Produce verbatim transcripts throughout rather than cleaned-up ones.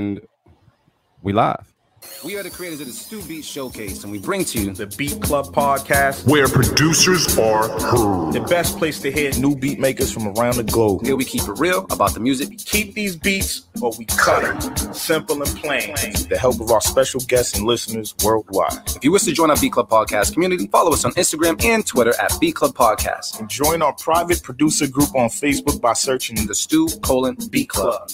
And we live. We are the creators of the Stu Beats Showcase, and we bring to you the Beat Club Podcast, where producers are heard. The best place to hear new beat makers from around the globe. Here we keep it real about the music. We keep these beats or we cut it. Simple and plain. With the help of our special guests and listeners worldwide. If you wish to join our Beat Club Podcast community, follow us on Instagram and Twitter at Beat Club Podcast. And join our private producer group on Facebook by searching the Stu colon Beat Club.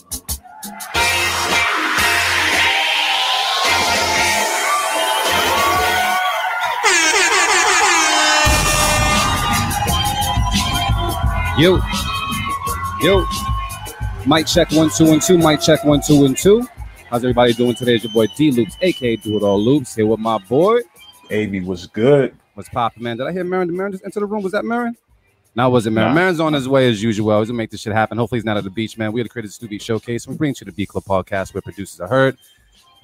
Yo, yo, mic check one, two, and two, mic check one, two, and two. How's everybody doing today? It's your boy D Loops, aka Do It All Loops, here with my boy. A B was good. What's poppin', man? Did I hear Marrin? Did Marrin just enter the room? Was that Marrin? No, it wasn't Marrin. Nah. Marin's on his way as usual. He's gonna make this shit happen. Hopefully, he's not at the beach, man. We had created a Stu Beats Showcase. We bring you the Beat Club Podcast where producers are heard.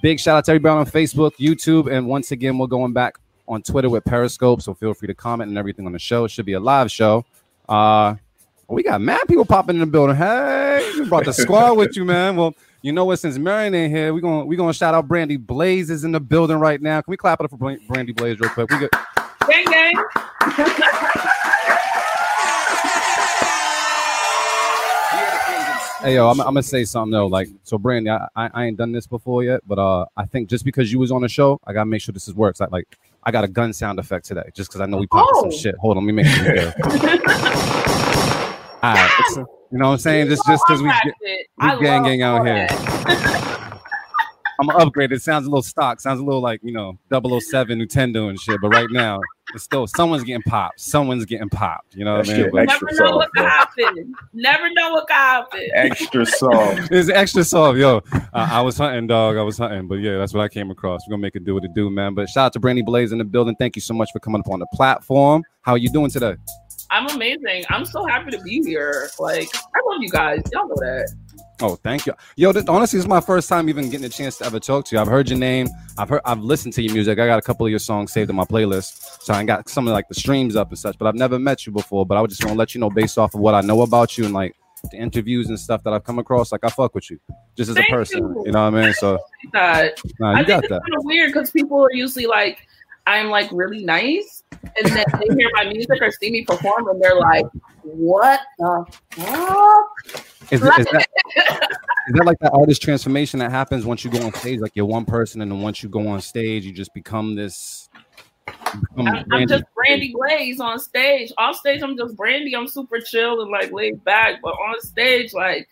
Big shout out to everybody on Facebook, YouTube, and once again, we're going back on Twitter with Periscope. So feel free to comment and everything on the show. It should be a live show. Uh, We got mad people popping in the building. Hey, you brought the squad with you, man. Well, you know what? Since Marrin ain't here, we're going we gonna shout out Brandie Blaze is in the building right now. Can we clap it up for Brandie Blaze real quick? We good. Gang, gang. Hey, yo, I'm, I'm going to say something, though. Like, so, Brandie, I, I, I ain't done this before yet, but uh, I think just because you was on the show, I got to make sure this is works. I, like, I got a gun sound effect today just because I know we popped oh. some shit. Hold on, let me make sure this all right, it's, you know what I'm saying? Just just because we, we gang gang out here. I'm going to upgrade. It sounds a little stock. Sounds a little like, you know, double oh seven Nintendo and shit. But right now, it's still someone's getting popped. Someone's getting popped. You know what I mean? Never know soft, what could happen. Never know what could happen. Extra soft. It's extra soft, yo. Uh, I was hunting, dog. I was hunting. But yeah, that's what I came across. We're going to make it do what it do, man. But shout out to Brandie Blaze in the building. Thank you so much for coming up on the platform. How are you doing today? I'm amazing. I'm so happy to be here. Like, I love you guys. Y'all know that. Oh, thank you. Yo, this, honestly, this is my first time even getting a chance to ever talk to you. I've heard your name. I've heard, I've listened to your music. I got a couple of your songs saved in my playlist. So I got some of like the streams up and such, but I've never met you before. But I was just going to let you know based off of what I know about you and like the interviews and stuff that I've come across. Like, I fuck with you just as thank a person. You. You know what I mean? So I think that. Nah, you I got think that. It's kind of weird because people are usually like, I'm like really nice, and then they hear my music or see me perform, and they're like, "What the fuck?" Is, that, is, that, is that like that artist transformation that happens once you go on stage? Like you're one person, and then once you go on stage, you just become this. Become I'm, I'm just Brandie Blaze on stage. Off stage, I'm just Brandie. I'm super chill and like laid back, but on stage, like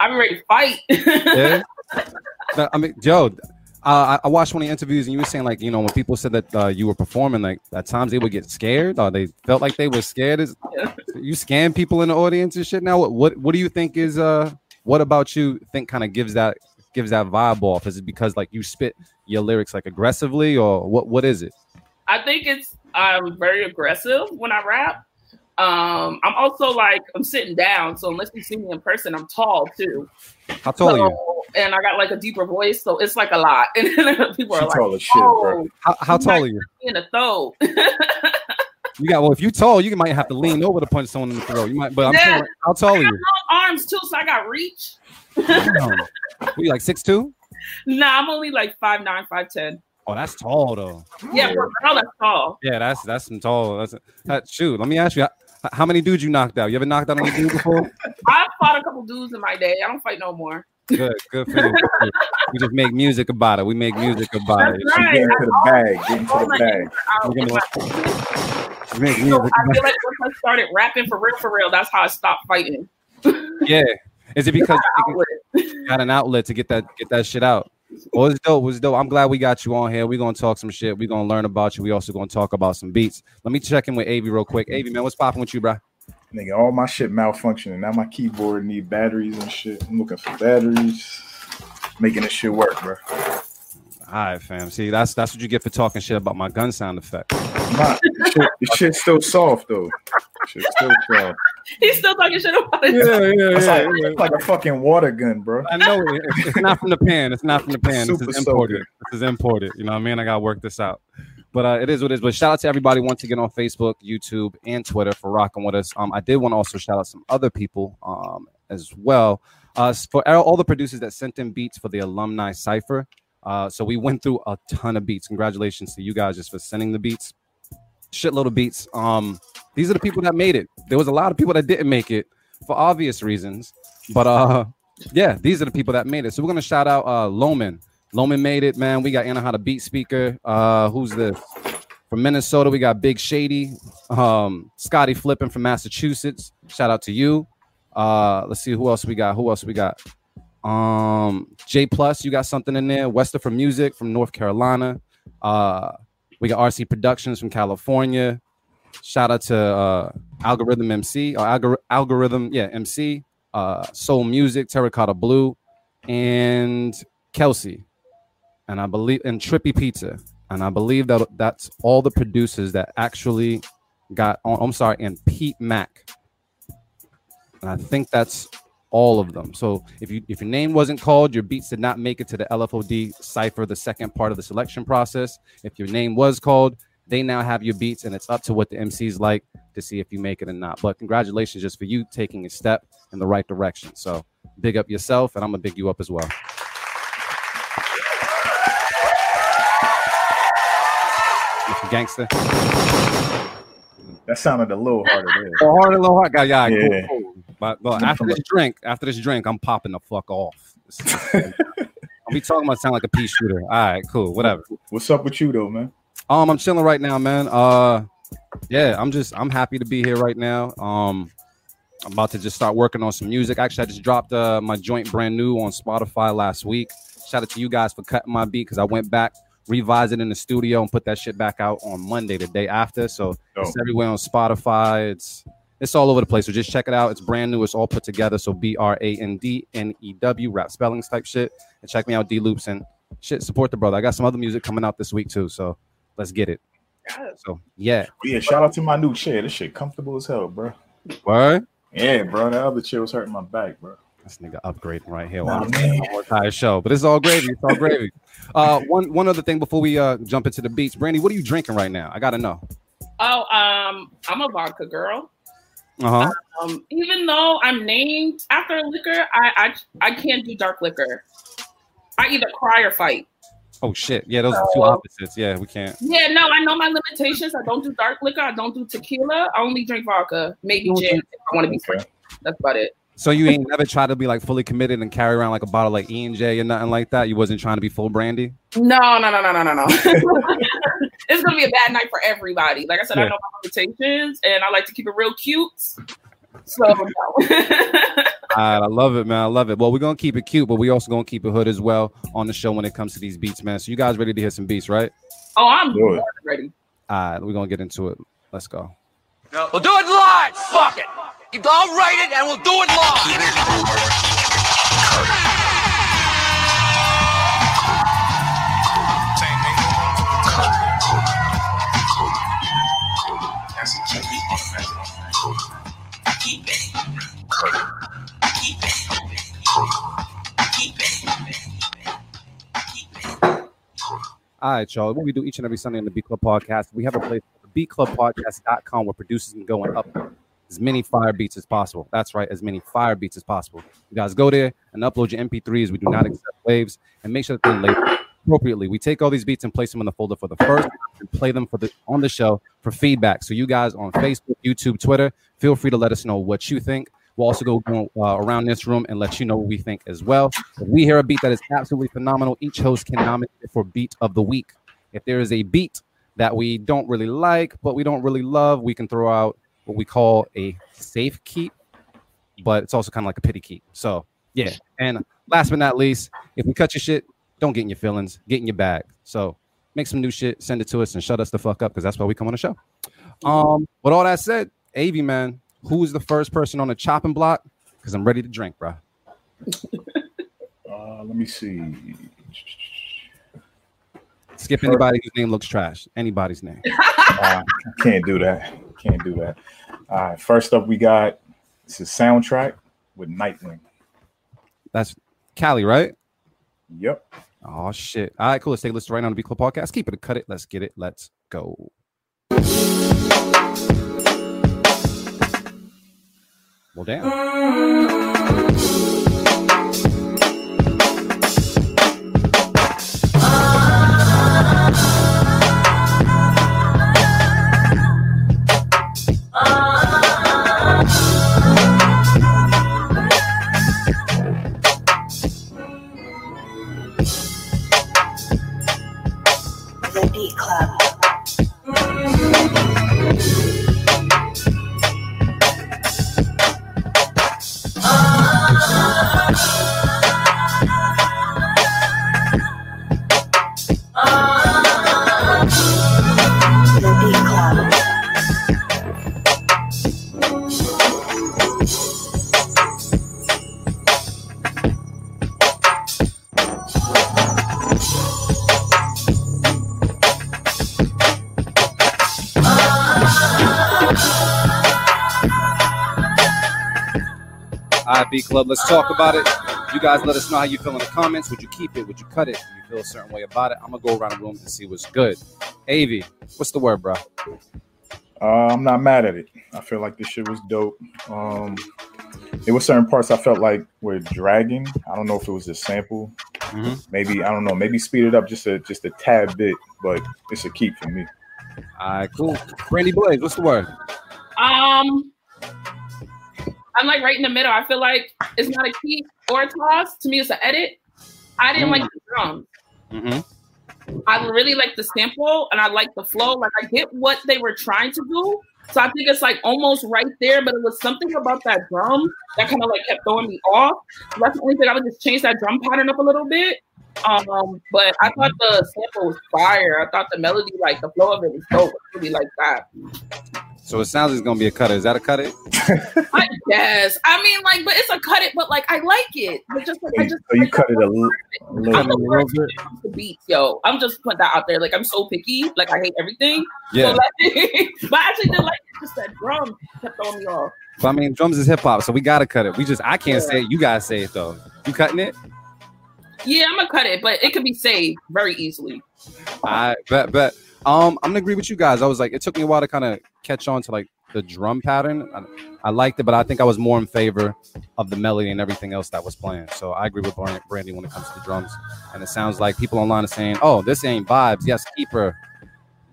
I'm ready to fight. Yeah. But, I mean, yo. Uh, I, I watched one of the interviews and you were saying like, you know, when people said that uh, you were performing, like at times they would get scared or they felt like they were scared. Is, yeah. You scam people in the audience and shit now. What what, what do you think is uh what about you think kind of gives that gives that vibe off? Is it because like you spit your lyrics like aggressively or what what is it? I think it's I'm very aggressive when I rap. Um, I'm also like I'm sitting down, so unless you see me in person, I'm tall too. How tall so, are you? And I got like a deeper voice, so it's like a lot. And then people are She's like, tall as shit, bro. How, how tall are you? In a throat. You got well. If you tall, you might have to lean over to punch someone in the throat. You might, but I'm yeah. like, how tall I are you? Long arms too, so I got reach. We like six two? Nah, I'm only like five nine, five ten. Oh, that's tall though. Yeah, bro, that's tall. Yeah, that's that's some tall. That's that. Shoot, let me ask you. How many dudes you knocked out? You ever knocked out on a dude before? I fought a couple dudes in my day. I don't fight no more. Good, good for you. We just make music about it. We make music about That's it. Right. Get into the bag. Get into the bag. We're gonna make music. So I feel like once I started rapping for real, for real, that's how I stopped fighting. Yeah. Is it because you got an outlet to get that get that shit out? Well, it's dope. It's dope. I'm glad we got you on here. We're going to talk some shit. We're going to learn about you. We also going to talk about some beats. Let me check in with A B real quick. A B, man, what's popping with you, bro? Nigga, all my shit malfunctioning. Now my keyboard need batteries and shit. I'm looking for batteries. Making this shit work, bro. All right, fam. See, that's that's what you get for talking shit about my gun sound effect. Nah, this shit, this shit's still soft, though. Shit's still soft. He's still talking shit about it. Yeah, yeah, it's yeah, like, yeah. It's like a fucking water gun, bro. I know. It. It's, it's not from the pan. It's not from the pan. Super this is imported. So this is imported. You know what I mean? I got to work this out. But uh, it is what it is. But shout out to everybody once again on Facebook, YouTube, and Twitter for rocking with us. Um, I did want to also shout out some other people um, as well. Uh, for all the producers that sent in beats for the alumni cipher. Uh, so we went through a ton of beats. Congratulations to you guys just for sending the beats. Shitload of beats. Um, these are the people that made it. There was a lot of people that didn't make it for obvious reasons. But uh, yeah, these are the people that made it. So we're going to shout out uh, Loman. Loman made it, man. We got Anahata Beat Speaker. Uh, who's this? From Minnesota, we got Big Shady. Um, Scotty Flippin from Massachusetts. Shout out to you. Uh, let's see who else we got. Who else we got? Um, J Plus, you got something in there. Wester from Music from North Carolina. Uh, we got R C Productions from California. Shout out to uh, Algorithm M C or Algor- Algorithm, yeah, M C. Uh, Soul Music, Terracotta Blue, and Kelsey, and I believe and Trippy Pizza, and I believe that that's all the producers that actually got on. I'm sorry, and Pete Mack, and I think that's all of them. So if you if your name wasn't called, your beats did not make it to the L F O D cipher, the second part of the selection process. If your name was called, they now have your beats, and it's up to what the M Cs like to see if you make it or not. But congratulations just for you taking a step in the right direction. So big up yourself, and I'm gonna big you up as well. Mister Gangster. That sounded a little harder. A little harder, a little harder. Yeah, yeah. yeah. Cool, cool. But look, after this drink, after this drink, I'm popping the fuck off. I'll be talking about sound like a pea shooter. All right, cool, whatever. What's up with you though, man? Um, I'm chilling right now, man. Uh, yeah, I'm just I'm happy to be here right now. Um, I'm about to just start working on some music. Actually, I just dropped uh, my joint brand new on Spotify last week. Shout out to you guys for cutting my beat because I went back, revised it in the studio, and put that shit back out on Monday, the day after. So oh. It's everywhere on Spotify. It's It's all over the place, so just check it out. It's brand new. It's all put together, so B R A N D N E W, rap spellings type shit. And check me out, D Loops, and shit, support the brother. I got some other music coming out this week, too, so let's get it. So, yeah. Yeah, shout out to my new chair. This shit comfortable as hell, bro. What? Yeah, bro. That other chair was hurting my back, bro. This nigga upgrading right here on the entire show. But it's all gravy. It's all gravy. Uh, one, one other thing before we uh, jump into the beats. Brandie, what are you drinking right now? I got to know. Oh, um, I'm a vodka girl. Uh-huh. Um, even though I'm named after liquor, I, I I can't do dark liquor. I either cry or fight. Oh shit! Yeah, those so, are two opposites. Yeah, we can't. Yeah, no, I know my limitations. I don't do dark liquor. I don't do tequila. I only drink vodka, maybe gin drink- if I want to be free. That's about it. So you ain't never tried to be like fully committed and carry around like a bottle like E and J or nothing like that. You wasn't trying to be full Brandie. No, no, no, no, no, no, no. It's gonna be a bad night for everybody. Like I said, yeah. I know my limitations, and I like to keep it real cute. So, no. All right, I love it, man. I love it. Well, we're gonna keep it cute, but we also gonna keep it hood as well on the show when it comes to these beats, man. So you guys ready to hear some beats, right? Oh, I'm good. Ready. All right, we're gonna get into it. Let's go. No, we'll do it live. Fuck it. I'll write it and we'll do it live. All right, y'all. What we do each and every Sunday on the Beat Club Podcast, we have a place called beat club podcast dot com where producers can go and upload as many fire beats as possible. That's right, as many fire beats as possible. You guys go there and upload your M P threes. We do not accept waves, and make sure that they're labeled appropriately. We take all these beats and place them in the folder for the first and play them for the on the show for feedback. So you guys on Facebook, YouTube, Twitter, feel free to let us know what you think. We'll also go uh, around this room and let you know what we think as well. If we hear a beat that is absolutely phenomenal, each host can nominate it for beat of the week. If there is a beat that we don't really like, but we don't really love, we can throw out what we call a safe keep, but it's also kind of like a pity keep. So yeah, and last but not least, if we cut your shit, don't get in your feelings, get in your bag. So make some new shit, send it to us, and shut us the fuck up, because that's why we come on the show. Um, with all that said, A B, man, who is the first person on the chopping block? Because I'm ready to drink, bro. Uh, let me see. Skip anybody whose name looks trash. Anybody's name. Uh, can't do that. Can't do that. All right. First up, we got this is Soundtrack with Nightwing. That's Cali, right? Yep. Oh shit. All right, cool. Let's take a listen right now on the Beat Club Podcast. Keep it, cut it. Let's get it. Let's go. Well, damn. The Beat Club. B Club, let's talk about it. You guys let us know how you feel in the comments. Would you keep it? Would you cut it? Do you feel a certain way about it? I'm going to go around the room and see what's good. A V, what's the word, bro? Uh, I'm not mad at it. I feel like this shit was dope. Um, there were certain parts I felt like were dragging. I don't know if it was a sample. Mm-hmm. Maybe, I don't know, maybe speed it up just a, just a tad bit, but it's a keep for me. All right, cool. Brandie Blaze, what's the word? Um... I'm like right in the middle. I feel like it's not a keep or a toss. To me, it's an edit. I didn't mm. like the drums. Mm-hmm. I really like the sample and I like the flow. Like I get what they were trying to do. So I think it's like almost right there, but it was something about that drum that kind of like kept throwing me off. So that's the only thing. I would just change that drum pattern up a little bit. Um, but I thought the sample was fire. I thought the melody, like the flow of it was dope. I really like that. So it sounds like it's gonna be a cutter. Is that a cut it? I guess. I mean, like, but it's a cut it, but like I like it. But just like, so I just so you cut it a little, a little, I'm a little bit. The beats, yo. I'm just putting that out there. Like I'm so picky. Like I hate everything. Yeah. So like, but I actually did like it. Just that drum kept throwing me off. But I mean, drums is hip hop, so we gotta cut it. We just I can't yeah. say it. You gotta say it though. You cutting it? Yeah, I'm gonna cut it, but it could be saved very easily. I bet, but. Um, I'm gonna agree with you guys. I was like, it took me a while to kind of catch on to like the drum pattern. I, I liked it, but I think I was more in favor of the melody and everything else that was playing. So I agree with Brandie when it comes to the drums. And it sounds like people online are saying, "Oh, this ain't vibes." Yes, keeper.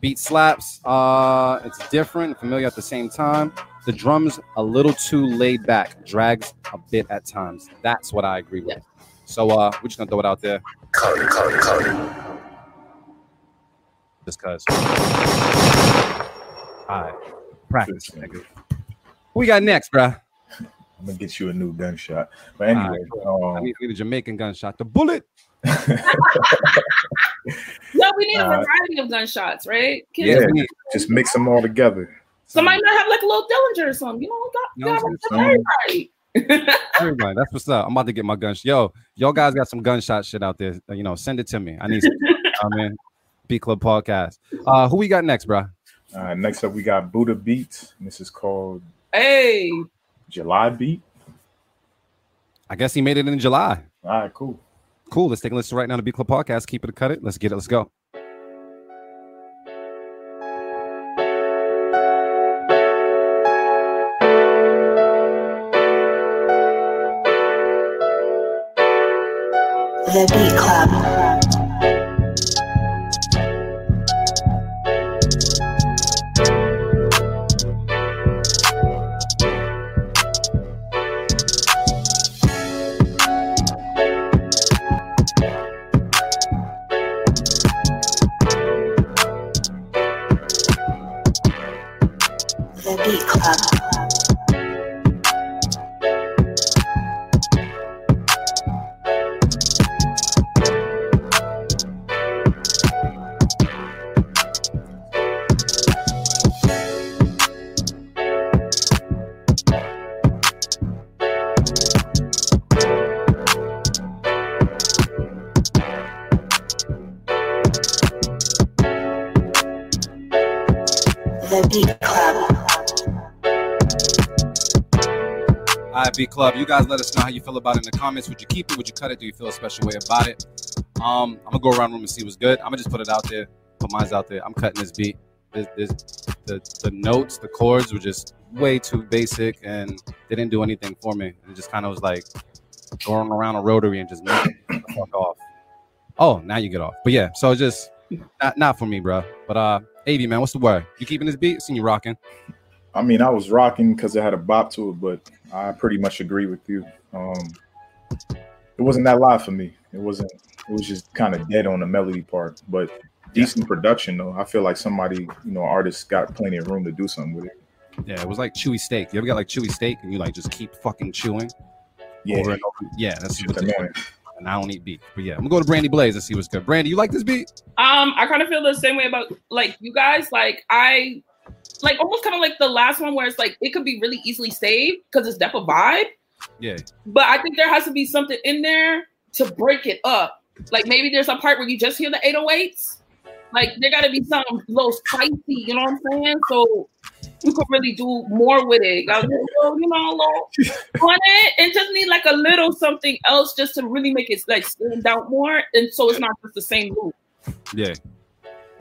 Beat slaps. Uh, it's different, and familiar at the same time. The drums a little too laid back, drags a bit at times. That's what I agree with. Yeah. So uh, we're just gonna throw it out there. Cody, Cody, Cody. Cuz alright, practice, nigga. Who we got next, bruh? I'm gonna get you a new gunshot. But anyway, right. um, I need a Jamaican gunshot. The bullet. No, we need uh, a variety of gunshots, right? Can yeah, you- just mix them all together. Somebody might have like a little Dillinger or something. You know, got, you got everybody. Everybody, that's what's up. I'm about to get my gunshot. Yo, y'all guys got some gunshot shit out there. You know, send it to me. I need some. I mean. Beat Club Podcast. Uh, who we got next, bro? Uh, next up, we got Buddha Beats. And this is called Hey July Beat. I guess he made it in July. All right, cool. Cool. Let's take a listen right now to Beat Club Podcast. Keep it or cut it. Let's get it. Let's go. The Beat Club. Club, you guys let us know how you feel about it in the comments. Would you keep it? Would you cut it? Do you feel a special way about it? Um, I'm gonna go around the room and see what's good. I'm gonna just put it out there, put mine's out there. I'm cutting this beat. This, this, the the notes, the chords were just way too basic and they didn't do anything for me. It just kind of was like going around a rotary and just making the fuck off. Oh, now you get off. But yeah, so just not not for me, bro. But uh, A B man, what's the word? You keeping this beat? Seen you rocking. I mean, I was rocking because it had a bop to it, but I pretty much agree with you. Um, it wasn't that live for me. It wasn't. It was just kind of dead on the melody part, but decent production though. I feel like somebody, you know, artists got plenty of room to do something with it. Yeah, it was like chewy steak. You ever got like chewy steak and you like just keep fucking chewing? Yeah, over and over? Yeah, that's what the point. And I don't eat beef, but yeah, I'm gonna go to Brandie Blaze and see what's good. Brandie, you like this beat? Um, I kind of feel the same way about like you guys. Like I, like almost kind of like the last one where it's like it could be really easily saved because it's def a vibe. Yeah. But I think there has to be something in there to break it up. Like maybe there's a part where you just hear the eight oh eights. Like there gotta be something a little spicy, you know what I'm saying? So you could really do more with it. Like, you know, you know, a little on it, and just need like a little something else just to really make it like stand out more, and so it's not just the same loop. Yeah.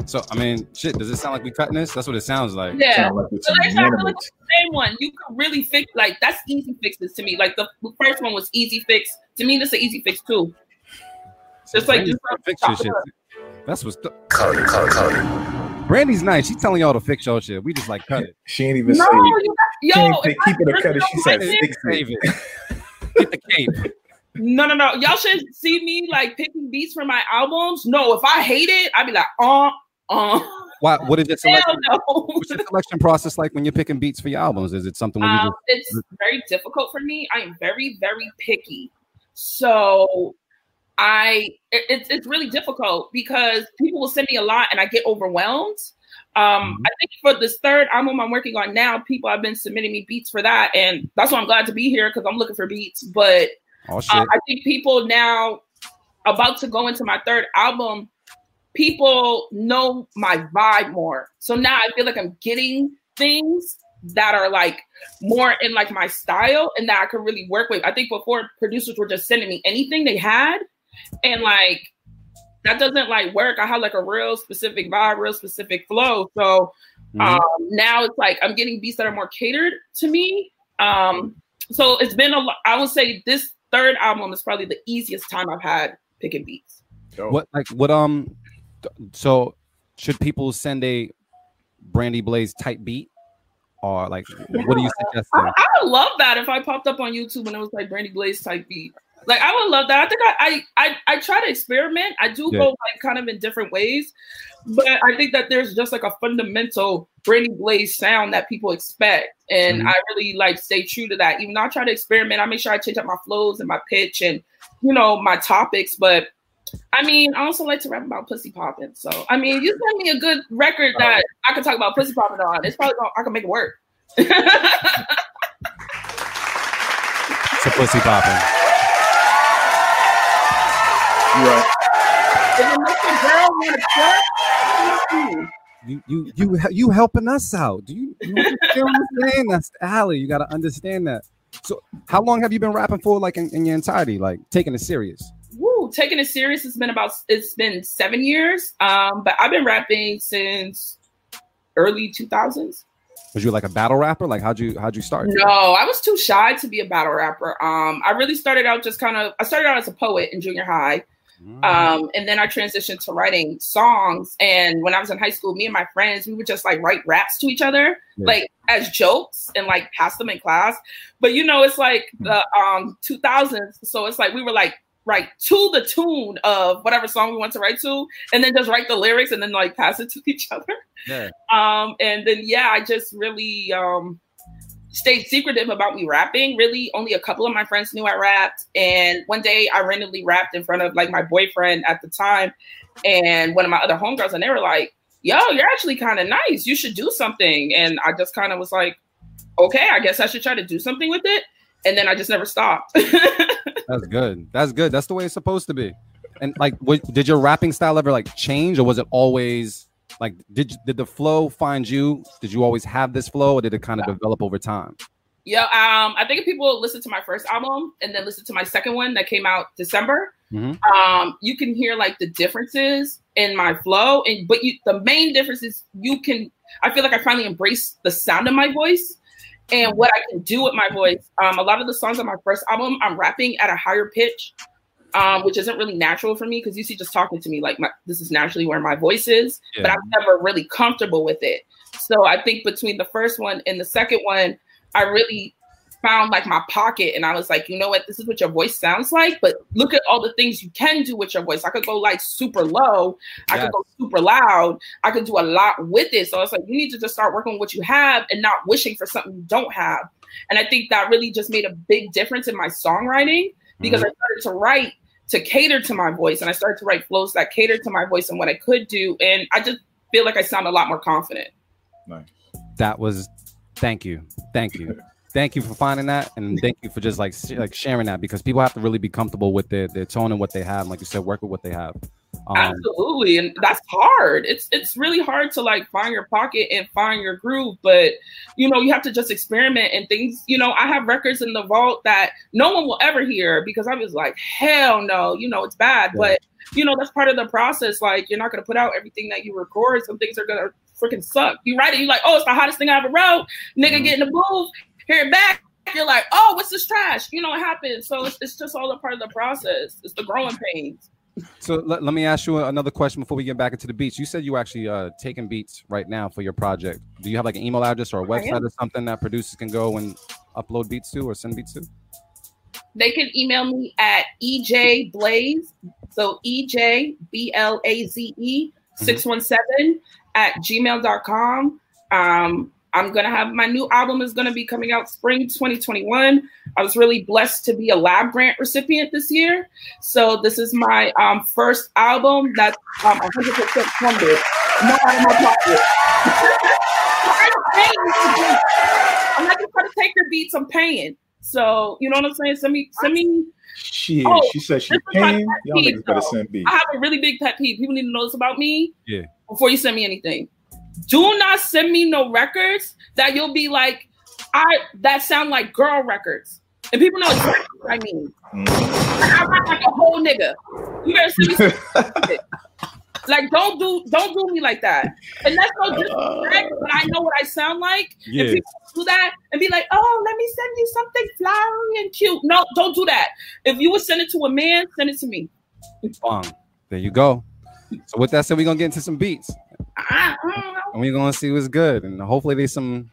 So I mean, shit. Does it sound like we cutting this? That's what it sounds like. Yeah. Like so that's not really the same one. You could really fix like that's easy fixes to me. Like the first one was easy fix. To me, this is an easy fix too. So just like just fix your shit. That's what's th- cut it, cut it, cut it. Brandie's nice. She's telling y'all to fix y'all shit. We just like cut it. She ain't even no, say it. Yo, she ain't say keep it or cut it. She said fix it. Get the cape. No, no, no. Y'all should see me like picking beats for my albums. No, if I hate it, I'd be like, uh, uh. Why, what is your selection? No. What's your selection process like when you're picking beats for your albums? Is it something where you um, just- It's very difficult for me. I am very, very picky. So... I it's it's really difficult because people will send me a lot and I get overwhelmed. Um, mm-hmm. I think for this third album I'm working on now, people have been submitting me beats for that, and that's why I'm glad to be here because I'm looking for beats. But oh, uh, I think people now about to go into my third album, people know my vibe more. So now I feel like I'm getting things that are like more in like my style and that I could really work with. I think before producers were just sending me anything they had. And like that doesn't like work. I have like a real specific vibe, real specific flow. So um, mm-hmm. now it's like I'm getting beats that are more catered to me. Um, so it's been a lot. I would say this third album is probably the easiest time I've had picking beats. What like what um? So should people send a Brandie Blaze type beat? Or like yeah. what do you suggest? I, I would love that if I popped up on YouTube and it was like Brandie Blaze type beat. Like I would love that. I think I I I, I try to experiment. I do yeah. go like kind of in different ways, but I think that there's just like a fundamental Brandie Blaze sound that people expect, and mm-hmm. I really like stay true to that. Even though I try to experiment, I make sure I change up my flows and my pitch and you know my topics. But I mean, I also like to rap about pussy popping. So I mean, you send me a good record that I could talk about pussy popping on. It's probably gonna, I can make it work. It's a pussy popping. Right. You, you, you, you helping us out. Do you, you understand? That's Allie. You got to understand that. So, how long have you been rapping for? Like in, in your entirety, like taking it serious. Woo, taking it serious. It's been about. It's been seven years. Um, but I've been rapping since early two thousands. Was you like a battle rapper? Like how'd you how'd you start? No, I was too shy to be a battle rapper. Um, I really started out just kind of. I started out as a poet in junior high. Um, and then I transitioned to writing songs. And when I was in high school, me and my friends, we would just like write raps to each other, yeah. like as jokes and like pass them in class. But you know, it's like the um, two thousands. So it's like we were like, write to the tune of whatever song we want to write to, and then just write the lyrics and then like pass it to each other. Yeah. Um, and then, yeah, I just really um, stayed secretive about me rapping. Really, only a couple of my friends knew I rapped. And one day I randomly rapped in front of like my boyfriend at the time and one of my other homegirls, and they were like, yo, you're actually kind of nice. You should do something. And I just kind of was like, okay, I guess I should try to do something with it. And then I just never stopped. That's good. That's good. That's the way it's supposed to be. And like, what, did your rapping style ever like change, or was it always... Like, did did the flow find you? Did you always have this flow, or did it kind of yeah. develop over time? Yeah, um, I think if people listen to my first album and then listen to my second one that came out December, mm-hmm. um, you can hear like the differences in my flow. And but you, the main difference is you can. I feel like I finally embraced the sound of my voice and what I can do with my voice. Um, a lot of the songs on my first album, I'm rapping at a higher pitch, Um, which isn't really natural for me because you see just talking to me like my, this is naturally where my voice is, yeah. but I'm never really comfortable with it. So I think between the first one and the second one, I really found like my pocket, and I was like, you know what, this is what your voice sounds like, but look at all the things you can do with your voice. I could go like super low, I yes. could go super loud, I could do a lot with it. So it's like, you need to just start working with what you have and not wishing for something you don't have. And I think that really just made a big difference in my songwriting, because mm-hmm. I started to write to cater to my voice, and I started to write flows that catered to my voice and what I could do, and I just feel like I sound a lot more confident. Nice. That was, thank you, thank you. Thank you for finding that, and thank you for just like like sharing that, because people have to really be comfortable with their, their tone and what they have. And like you said, work with what they have. Um, Absolutely, and that's hard. It's it's really hard to like find your pocket and find your groove, but you know you have to just experiment and things. You know, I have records in the vault that no one will ever hear because I was like, hell no, you know it's bad. Yeah. But you know that's part of the process. Like you're not gonna put out everything that you record. Some things are gonna freaking suck. You write it, you're like, oh, it's the hottest thing I ever wrote. Nigga, mm-hmm. get in the booth. Hear it back, you're like, oh, what's this trash? You know, it happens. So it's, it's just all a part of the process. It's the growing pains. So let, let me ask you another question before we get back into the beats. You said you actually uh, taking beats right now for your project. Do you have like an email address or a website or something that producers can go and upload beats to or send beats to? They can email me at E J Blaze. So E J B L A Z E six one seven at gmail dot com. Um, I'm going to have my new album is going to be coming out spring twenty twenty-one. I was really blessed to be a lab grant recipient this year. So this is my um, first album that's um, one hundred percent funded. No out of my pocket. I'm not just going to take your beats. I'm paying. So, you know what I'm saying? Send me, send me. Shit, oh, she said she's paying. Y'all niggas better send beats. I have a really big pet peeve. People need to know this about me yeah. before you send me anything. Do not send me no records that you'll be like, I that sound like girl records. And people know exactly what I mean. Mm. I rap like a whole nigga. You better send me like don't do don't do me like that. And that's no disrespect, but I know what I sound like. Yeah. And people do that and be like, oh, let me send you something flowery and cute. No, don't do that. If you would send it to a man, send it to me. Um, there you go. So with that said, we're gonna get into some beats. I don't know. And we're gonna see what's good, and hopefully there's some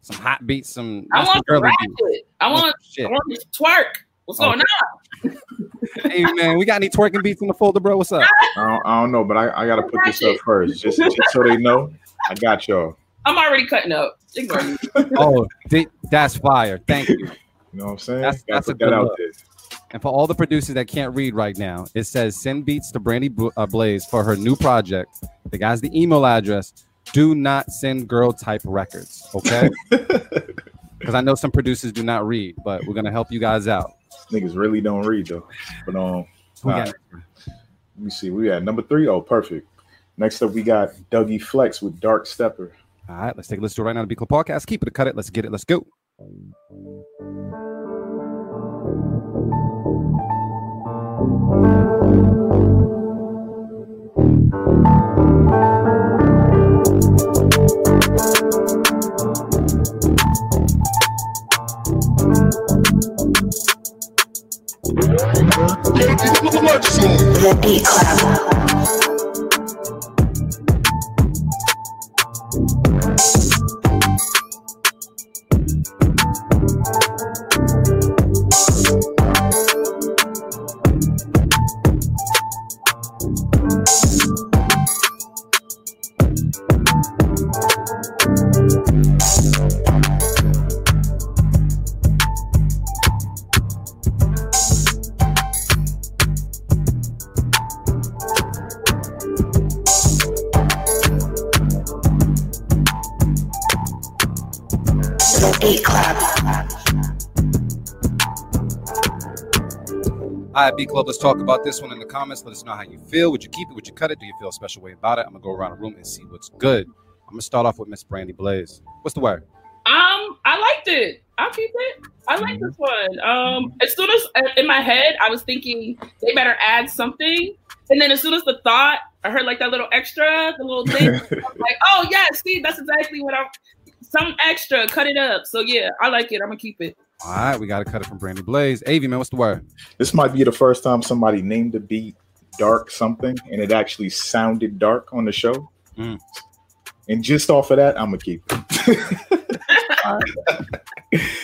some hot beats. Some I want to rap it. I want oh, I want to twerk. What's okay. going on? Hey man, we got any twerking beats in the folder, bro? What's up? I don't, I don't know, but I, I gotta put this up first, just, just so they know. I got y'all. I'm already cutting up. Oh, that's fire! Thank you. You know what I'm saying? That's, that's a good look. And for all the producers that can't read right now, it says send beats to Brandie Blaze for her new project. The guy's the email address. Do not send girl type records, okay? Because I know some producers do not read, but we're gonna help you guys out. Niggas really don't read though. But um, right. Let me see. We got number three. Oh, perfect. Next up, we got Dougie Flex with Dark Stepper. All right, let's take a listen to it right now. The Beat Club Podcast. Keep it, cut it. Let's get it. Let's go. The Beat Club. Beat Club, let's talk about this one in the comments. Let us know how you feel. Would you keep it? Would you cut it? Do you feel a special way about it? I'm gonna go around the room and see what's good. I'm gonna start off with Miss Brandie Blaze. What's the word? Um, I liked it. I'll keep it. I like this one. Um, as soon as in my head, I was thinking they better add something, and then as soon as the thought, I heard like that little extra, the little thing. I'm like, oh yeah, see, that's exactly what I'm. Some extra, cut it up. So yeah, I like it. I'm gonna keep it. All right, we got to cut it from Brandie Blaze. A B, man, what's the word? This might be the first time somebody named the beat Dark something, and it actually sounded dark on the show. Mm. And just off of that, I'm going to keep it. All right.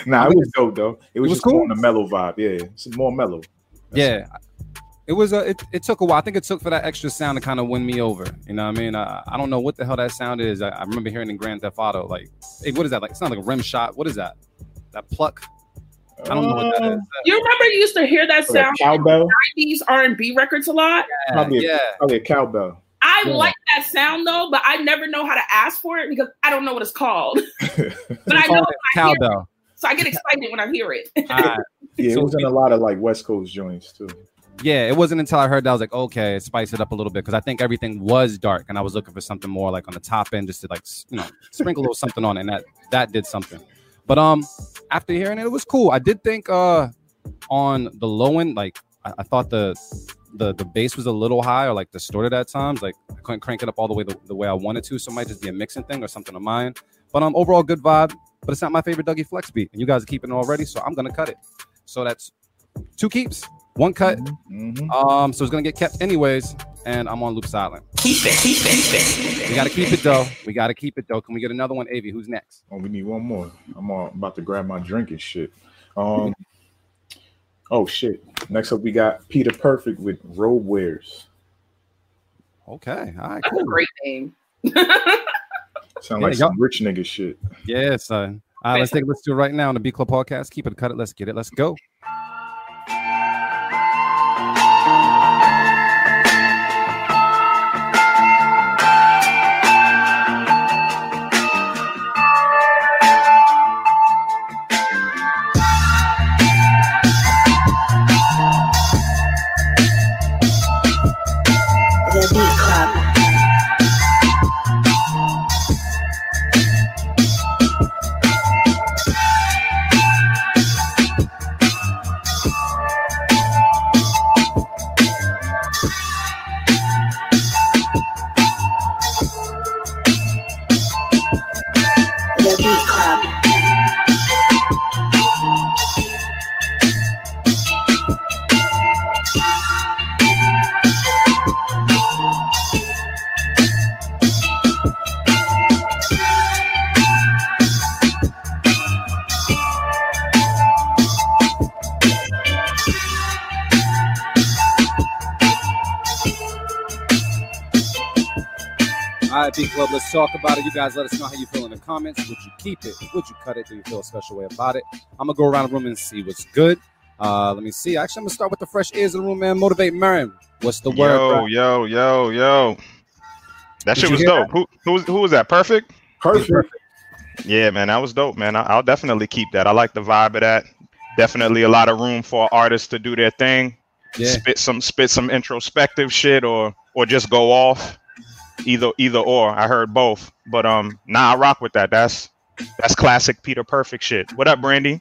Nah, it was dope though. It was, it was just cool. More on the mellow vibe. Yeah, it's more mellow. That's yeah, cool. It was a. It, it took a while. I think it took for that extra sound to kind of win me over. You know what I mean? I, I don't know what the hell that sound is. I, I remember hearing in Grand Theft Auto, like, hey, what is that? Like, it sounds like a rim shot. What is that? That pluck. I don't know what that is. You remember you used to hear that sound in the nineties R and B records a lot? Yeah, probably, a, yeah. probably a cowbell. I yeah. like that sound, though, but I never know how to ask for it because I don't know what it's called. But I know it's cowbell. It, so I get excited when I hear it. Right. Yeah, it was in a lot of, like, West Coast joints, too. Yeah, it wasn't until I heard that I was like, okay, spice it up a little bit because I think everything was dark and I was looking for something more, like, on the top end just to, like, you know, sprinkle a little something on it, and that, that did something. But um, after hearing it, it was cool. I did think uh, on the low end, like I, I thought the, the the bass was a little high or like distorted at times. Like I couldn't crank it up all the way the, the way I wanted to. So it might just be a mixing thing or something of mine. But um, overall good vibe. But it's not my favorite Dougie Flex beat, and you guys are keeping it already, so I'm gonna cut it. So that's two keeps, one cut. Mm-hmm. Um, so it's gonna get kept anyways, and I'm on Loops Island. Keep it, keep it, keep it. We gotta keep it though. We gotta keep it though. Can we get another one, A V? Who's next? Oh, we need one more. I'm all about to grab my drink and shit. Um. Oh shit. Next up, we got Peter Perfect with Road Wares. Okay. All right. That's cool. A great name. Sound yeah, like some rich nigga shit. Yeah, son. All right, let's take. Let's do it right now on the Beat Club Podcast. Keep it, cut it. Let's get it. Let's go. Club, let's talk about it. You guys let us know how you feel in the comments. Would you keep it? Would you cut it? Do you feel a special way about it? I'm gonna go around the room and see what's good. Uh let me see. Actually, I'm gonna start with the fresh ears in the room, man. Motivate Marrin. What's the word? Yo, bro? yo, yo, yo. That Did shit was dope. That? Who who was who was that? Perfect? Perfect. Perfect. Yeah, man, that was dope, man. I, I'll definitely keep that. I like the vibe of that. Definitely a lot of room for artists to do their thing. Yeah. Spit some spit some introspective shit or or just go off. Either, either or. I heard both, but um, nah, I rock with that. That's that's classic Peter Perfect shit. What up, Brandie?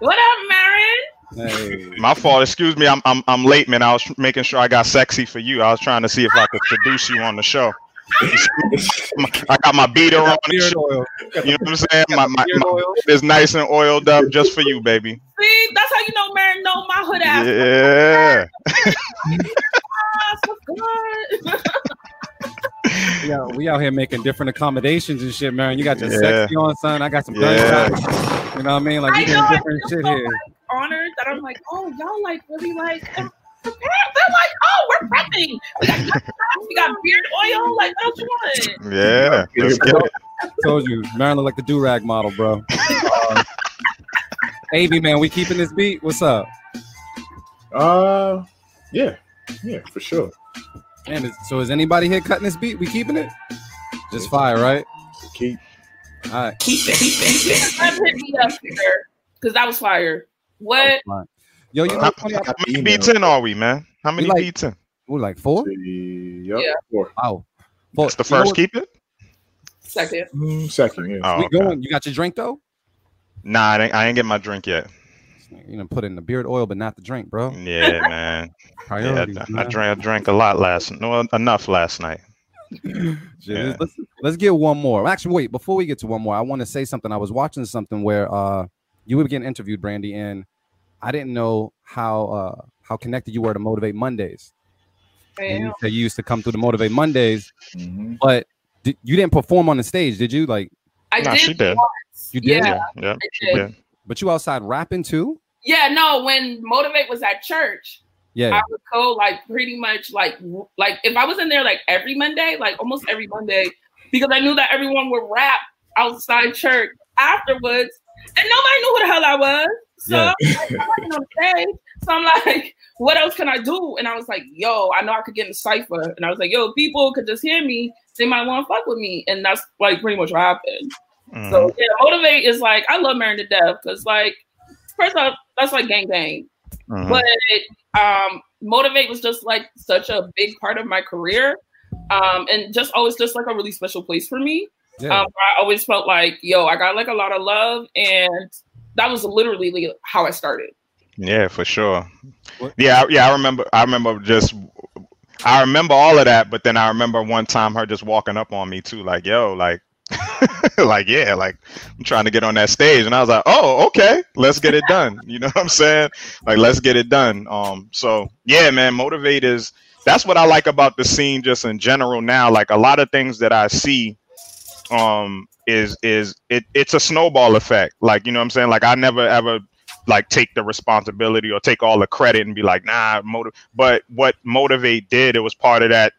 What up, Marrin? Hey. My fault. Excuse me. I'm I'm I'm late, man. I was making sure I got sexy for you. I was trying to see if I could seduce you on the show. I got my beater on. Beard oil. You know what I'm saying? My my, my is nice and oiled up just for you, baby. See, that's how you know, Marrin. Know my hood ass. Yeah. What's Yeah, we out here making different accommodations and shit, man. You got your yeah. sexy on, son. I got some yeah. gunshots. You know what I mean? Like, you doing different shit so, here. Like, honored that I'm like, oh, y'all like really like. They're like, oh, we're prepping. We got gunshots. We got beard oil. Like, what you want? Yeah, let's get it. Told you, Marilyn like the do rag model, bro. Uh, A B, man, we keeping this beat. What's up? Uh, yeah, yeah, for sure. Man, is, so is anybody here cutting this beat? We keeping it? Just fire, right? Keep. All right. Keep it. Keep it. Because that was fire. What? Was Yo, you uh, know, how, how many beats in are we, man? How many like, beats in? We're like four? Three, yep. Yeah. Four. Wow. Four. That's the first you know keep it? Second. Mm, second, yeah. Oh, we okay. going. You got your drink, though? Nah, I ain't, I ain't getting my drink yet. You know, put in the beard oil, but not the drink, bro. Yeah, man. Priorities, yeah, I, man. I drank, I drank a lot last, no, enough last night. yeah. let's, let's get one more. Actually, wait. Before we get to one more, I want to say something. I was watching something where uh, you were getting interviewed, Brandie, and I didn't know how uh, how connected you were to Motivate Mondays. And you said you used to come through the Motivate Mondays, mm-hmm. but did, you didn't perform on the stage, did you? Like, I nah, did. She did. You did. Yeah, yeah. yeah she did. But you outside rapping too? Yeah, no, when Motivate was at church, yeah, I would go like pretty much like like if I was in there like every Monday, like almost every Monday, because I knew that everyone would rap outside church afterwards, and nobody knew who the hell I was. So yeah. like, I'm rapping on the stage. So I'm like, what else can I do? And I was like, yo, I know I could get in the cypher. And I was like, yo, if people could just hear me, they might want to fuck with me. And that's like pretty much what happened. Mm. So yeah, Motivate is like, I love Marrin to death because like, first off, that's like gang bang. Mm-hmm. But um, Motivate was just like such a big part of my career. Um, and just always just like a really special place for me. Yeah. Um, I always felt like, yo, I got like a lot of love. And that was literally how I started. Yeah, for sure. Yeah, yeah, I remember. I remember just. I remember all of that, but then I remember one time her just walking up on me too, like, "Yo, like, like, yeah, like, I'm trying to get on that stage," and I was like, "Oh, okay, let's get it done." You know what I'm saying? Like, let's get it done. Um, so yeah, man, Motivate is. That's what I like about the scene, just in general now. Like a lot of things that I see, um, is is it it's a snowball effect. Like, you know what I'm saying? Like I never ever. Like take the responsibility or take all the credit and be like, nah, motive. But what Motivate did, it was part of that,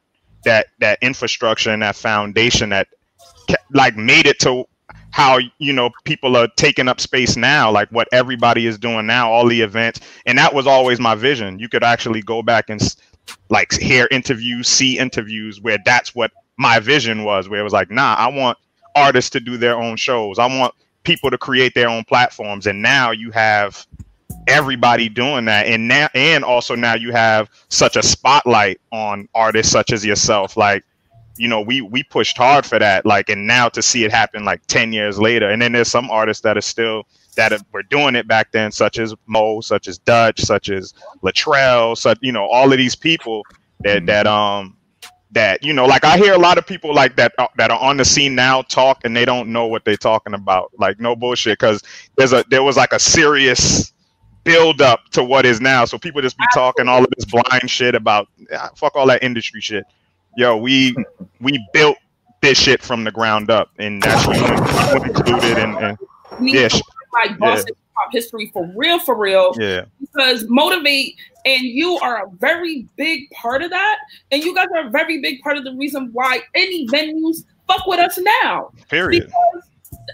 that, that infrastructure and that foundation that like made it to how, you know, people are taking up space now, like what everybody is doing now, all the events. And that was always my vision. You could actually go back and like hear interviews, see interviews where that's what my vision was, where it was like, nah, I want artists to do their own shows. I want people to create their own platforms, and now you have everybody doing that, and now and also now you have such a spotlight on artists such as yourself. Like, you know, we we pushed hard for that, like, and now to see it happen like ten years later, and then there's some artists that are still that are, were doing it back then, such as Mo, such as Dutch, such as Latrell, such, you know, all of these people that that um that, you know, like I hear a lot of people like that uh, that are on the scene now talk and they don't know what they're talking about. Like, no bullshit, because there's a there was like a serious build up to what is now. So people just be talking all of this blind shit about ah, fuck all that industry shit. Yo, we we built this shit from the ground up, and that's included. And, and yeah, like Boston yeah. pop history for real, for real. Yeah, because Motivate. And you are a very big part of that. And you guys are a very big part of the reason why any venues fuck with us now. Period. Because,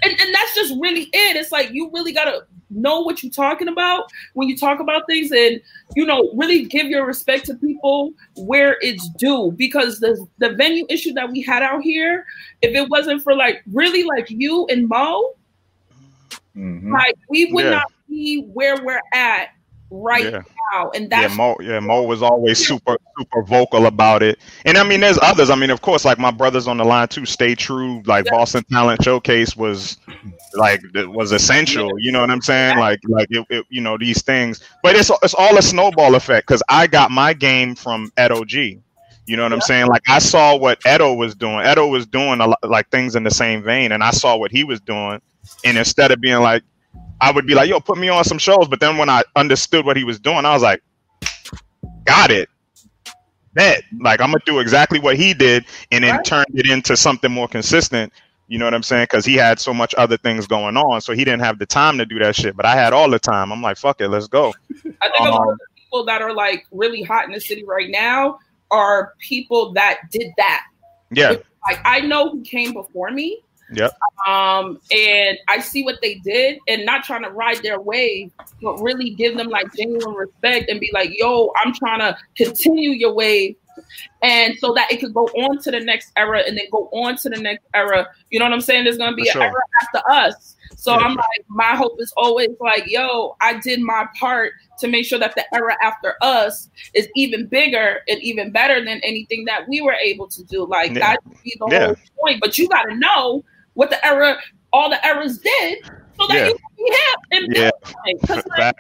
and, and that's just really it. It's like you really got to know what you're talking about when you talk about things and, you know, really give your respect to people where it's due. Because the, the venue issue that we had out here, if it wasn't for, like, really, like, you and Mo, mm-hmm. like, we would yeah. not be where we're at. Right yeah. now, and that's yeah, Mo, yeah, Mo was always super, super vocal about it. And I mean, there's others. I mean, of course, like my brothers on the line too. Stay True, like yeah. Boston Talent Showcase was, like, was essential. Yeah. You know what I'm saying? Yeah. Like, like it, it, you know, these things. But it's it's all a snowball effect because I got my game from Edo G. You know what yeah. I'm saying? Like I saw what Edo was doing. Edo was doing a lot, like things in the same vein, and I saw what he was doing. And instead of being like. I would be like, yo, put me on some shows. But then when I understood what he was doing, I was like, got it. Bet. Like, I'm going to do exactly what he did and then right. turn it into something more consistent. You know what I'm saying? Because he had so much other things going on. So he didn't have the time to do that shit. But I had all the time. I'm like, fuck it, let's go. I think um, a lot of the people that are, like, really hot in the city right now are people that did that. Yeah. It's like, I know who came before me. Yeah. Um, and I see what they did, and not trying to ride their wave, but really give them like genuine respect and be like, yo, I'm trying to continue your wave. And so that it could go on to the next era and then go on to the next era. You know what I'm saying? There's going to be For an sure. era after us. So yeah. I'm like, my hope is always like, yo, I did my part to make sure that the era after us is even bigger and even better than anything that we were able to do. Like yeah. that would be the yeah. whole point. But you got to know what the era, all the eras did, so that yeah. you can be hip and yeah. because like,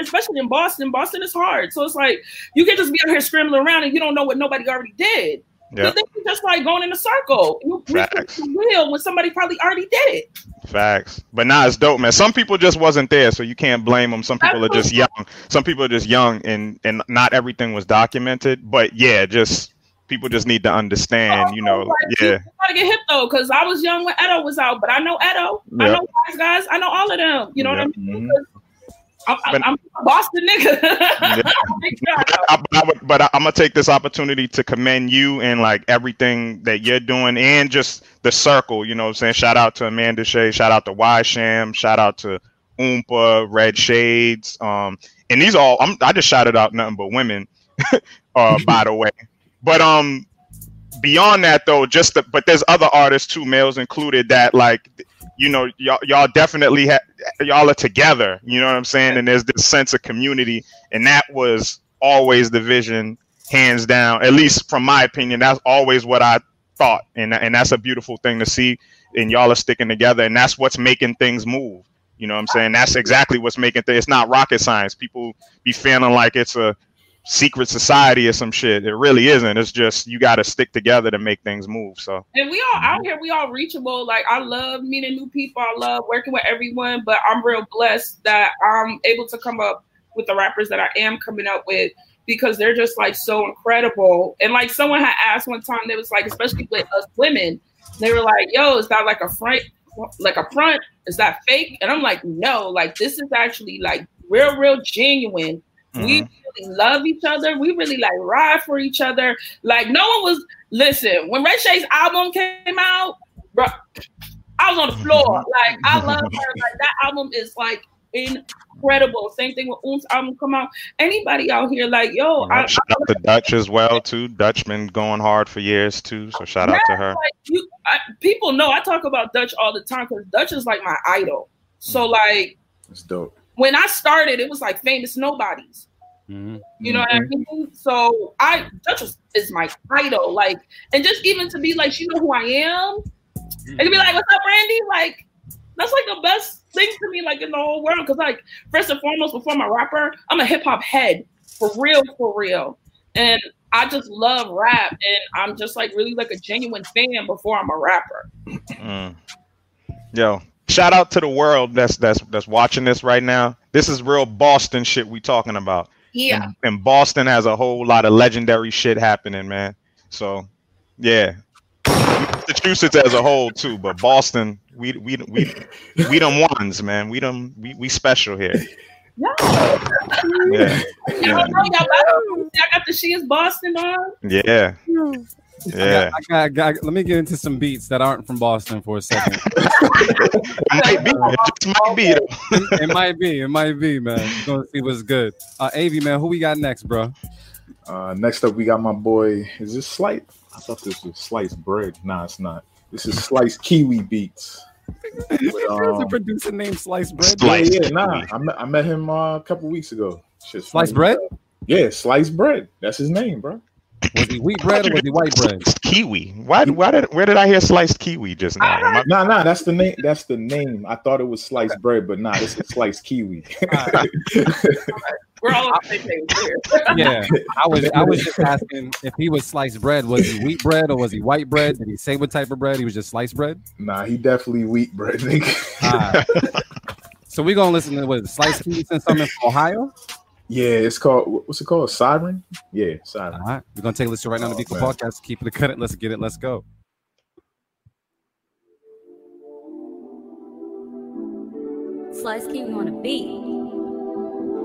especially in Boston, Boston is hard. So it's like you can just be out here scrambling around and you don't know what nobody already did. Yep. Then you're just like going in a circle. You Facts. The wheel when somebody probably already did it. Facts. But nah, it's dope, man. Some people just wasn't there, so you can't blame them. Some people Absolutely. are just young. Some people are just young, and and not everything was documented. But yeah, just people just need to understand, oh, you know. Right. Yeah. You gotta get hip though, because I was young when Edo was out, but I know Edo. Yep. I know wise guys. I know all of them. You know yep. what I mean? Mm-hmm. I'm, I'm, I'm a Boston nigga. Yeah. I, but, I would, but I, I'm gonna take this opportunity to commend you and like everything that you're doing, and just the circle. You know what I'm saying? Shout out to Amanda Shay. Shout out to Y'Shem. Shout out to Oompa, Red Shaydz. Um, and these all I'm, I just shouted out nothing but women. uh, by the way, but um, beyond that though, just the, but there's other artists too, males included, that like. You know, y'all, y'all definitely ha- y'all are together. You know what I'm saying? And there's this sense of community, and that was always the vision, hands down. At least from my opinion, that's always what I thought, and and that's a beautiful thing to see. And y'all are sticking together, and that's what's making things move. You know what I'm saying? That's exactly what's making things. It's not rocket science. People be feeling like it's a secret society or some shit. It really isn't. It's just you got to stick together to make things move. So, and we all out here, we all reachable. Like, I love meeting new people, I love working with everyone, but I'm real blessed that I'm able to come up with the rappers that I am coming up with, because they're just like so incredible. And like someone had asked one time, they was like, especially with us women, they were like, yo, is that like a front, like a front, is that fake? And I'm like, no, like this is actually like real real genuine. Mm-hmm. We really love each other. We really like ride for each other. Like, no one was, listen, when Red Shayd's album came out, bro, I was on the floor. Like, I love her. Like, that album is like incredible. Same thing with Oomp's album come out. Anybody out here, like, yo, yeah, I shout I, out I, to Dutch as well too. Dutch been going hard for years too. So shout yeah, out to her. Like you, I, people know I talk about Dutch all the time because Dutch is like my idol. So like, it's dope. When I started, it was like famous nobodies. Mm-hmm. You know what I mean? So I Dutch is my idol. Like, and just even to be like, you know who I am? Mm-hmm. And to be like, what's up, Brandie? Like, that's like the best thing to me, like in the whole world. Cause like, first and foremost, before I'm a rapper, I'm a hip hop head. For real, for real. And I just love rap. And I'm just like really like a genuine fan before I'm a rapper. Mm. Yo. Shout out to the world that's that's that's watching this right now. This is real Boston shit we talking about. Yeah. And, and Boston has a whole lot of legendary shit happening, man. So, yeah. Massachusetts as a whole too, but Boston, we we we we, we them ones, man. We them we, we special here. No. Yeah. Yeah. I got the She Is Boston on. Yeah. Yeah, I got, I got, I got, let me get into some beats that aren't from Boston for a second. Might be, it just might be. it, it might be, it might be, man. We're gonna see what's good. Uh, A B, man, who we got next, bro? Uh, next up, we got my boy. Is this Slice? I thought this was Slice Bread. Nah, it's not. This is Slice Kiwi Beats. With, um, there's a producer named Slice Bread. Slice. Yeah, yeah, nah, I met, I met him uh, a couple weeks ago. Shit, Slice Bread? Yeah, Slice Bread. That's his name, bro. Was he wheat bread or was he white bread? Kiwi. Why? Why did? Where did I hear sliced kiwi just now? No, no, nah, nah, that's the name. That's the name. I thought it was sliced bread, but nah, it's sliced kiwi. All right. All right. We're all on the same page here. Yeah, I was. I was just asking if he was sliced bread. Was he wheat bread or was he white bread? Did he say what type of bread? He was just sliced bread. Nah, he definitely wheat bread, nigga. Right. So we're gonna listen to what sliced kiwi sent something from Ohio. Yeah, it's called, what's it called? Siren? Yeah, Siren. All right. We're going to take a listen right now to the Beat Club Podcast. Keep it cut it. Let's get it. Let's go. Slice Kiwi on a beat.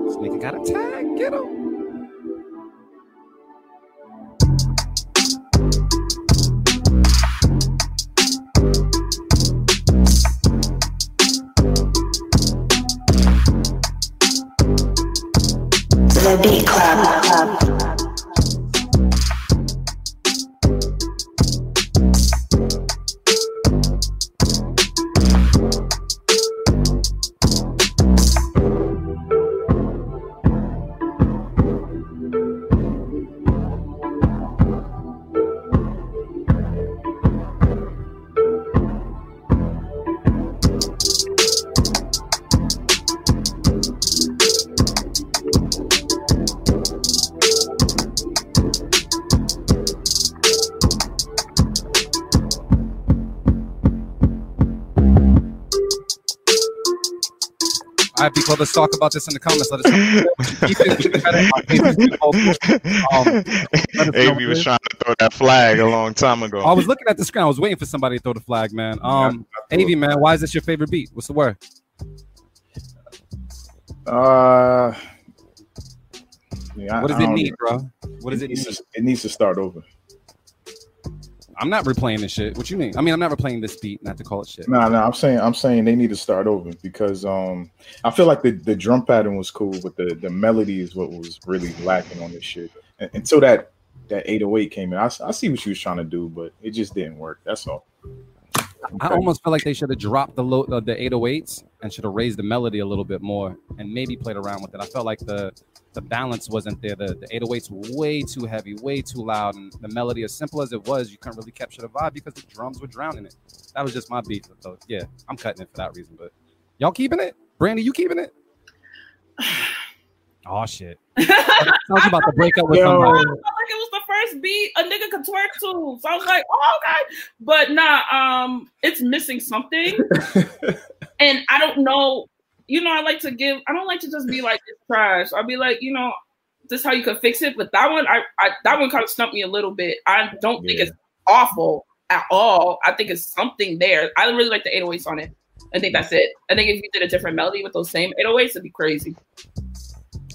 This nigga got a tag. Get him. The Beat Club. Thank you. have people. Let's talk about this in the comments. Let us know. Amy was trying to throw that flag a long time ago. I was looking at the screen. I was waiting for somebody to throw the flag, man. Um, Avy, man, why is this your favorite beat? What's the word? Uh, yeah, what does it need, bro? What does it need? It needs to start over. I'm not replaying this shit. What you mean? I mean, I'm not replaying this beat, not to call it shit. No, nah, no, nah, I'm saying, I'm saying they need to start over because um, I feel like the, the drum pattern was cool, but the, the melody is what was really lacking on this shit. And, until that that eight oh eight came in, I, I see what she was trying to do, but it just didn't work. That's all. Okay. I almost feel like they should have dropped the low, uh, the eight oh eights and should have raised the melody a little bit more and maybe played around with it. I felt like the the balance wasn't there. The, the eight oh eight's way too heavy, way too loud, and the melody, as simple as it was, you couldn't really capture the vibe because the drums were drowning it. That was just my beat. So yeah, I'm cutting it for that reason. But y'all keeping it? Brandie, you keeping it? Oh shit! Talk about the breakup with somebody. I felt like it was the first beat a nigga could twerk to, so I was like, oh okay, but nah, um, it's missing something, and I don't know. You know, I like to give, I don't like to just be like, it's trash. I'll be like, you know, this is how you could fix it. But that one, I, I that one kind of stumped me a little bit. I don't yeah. think it's awful at all. I think it's something there. I really like the eight oh eights on it. I think that's it. I think if you did a different melody with those same eight oh eights, it'd be crazy.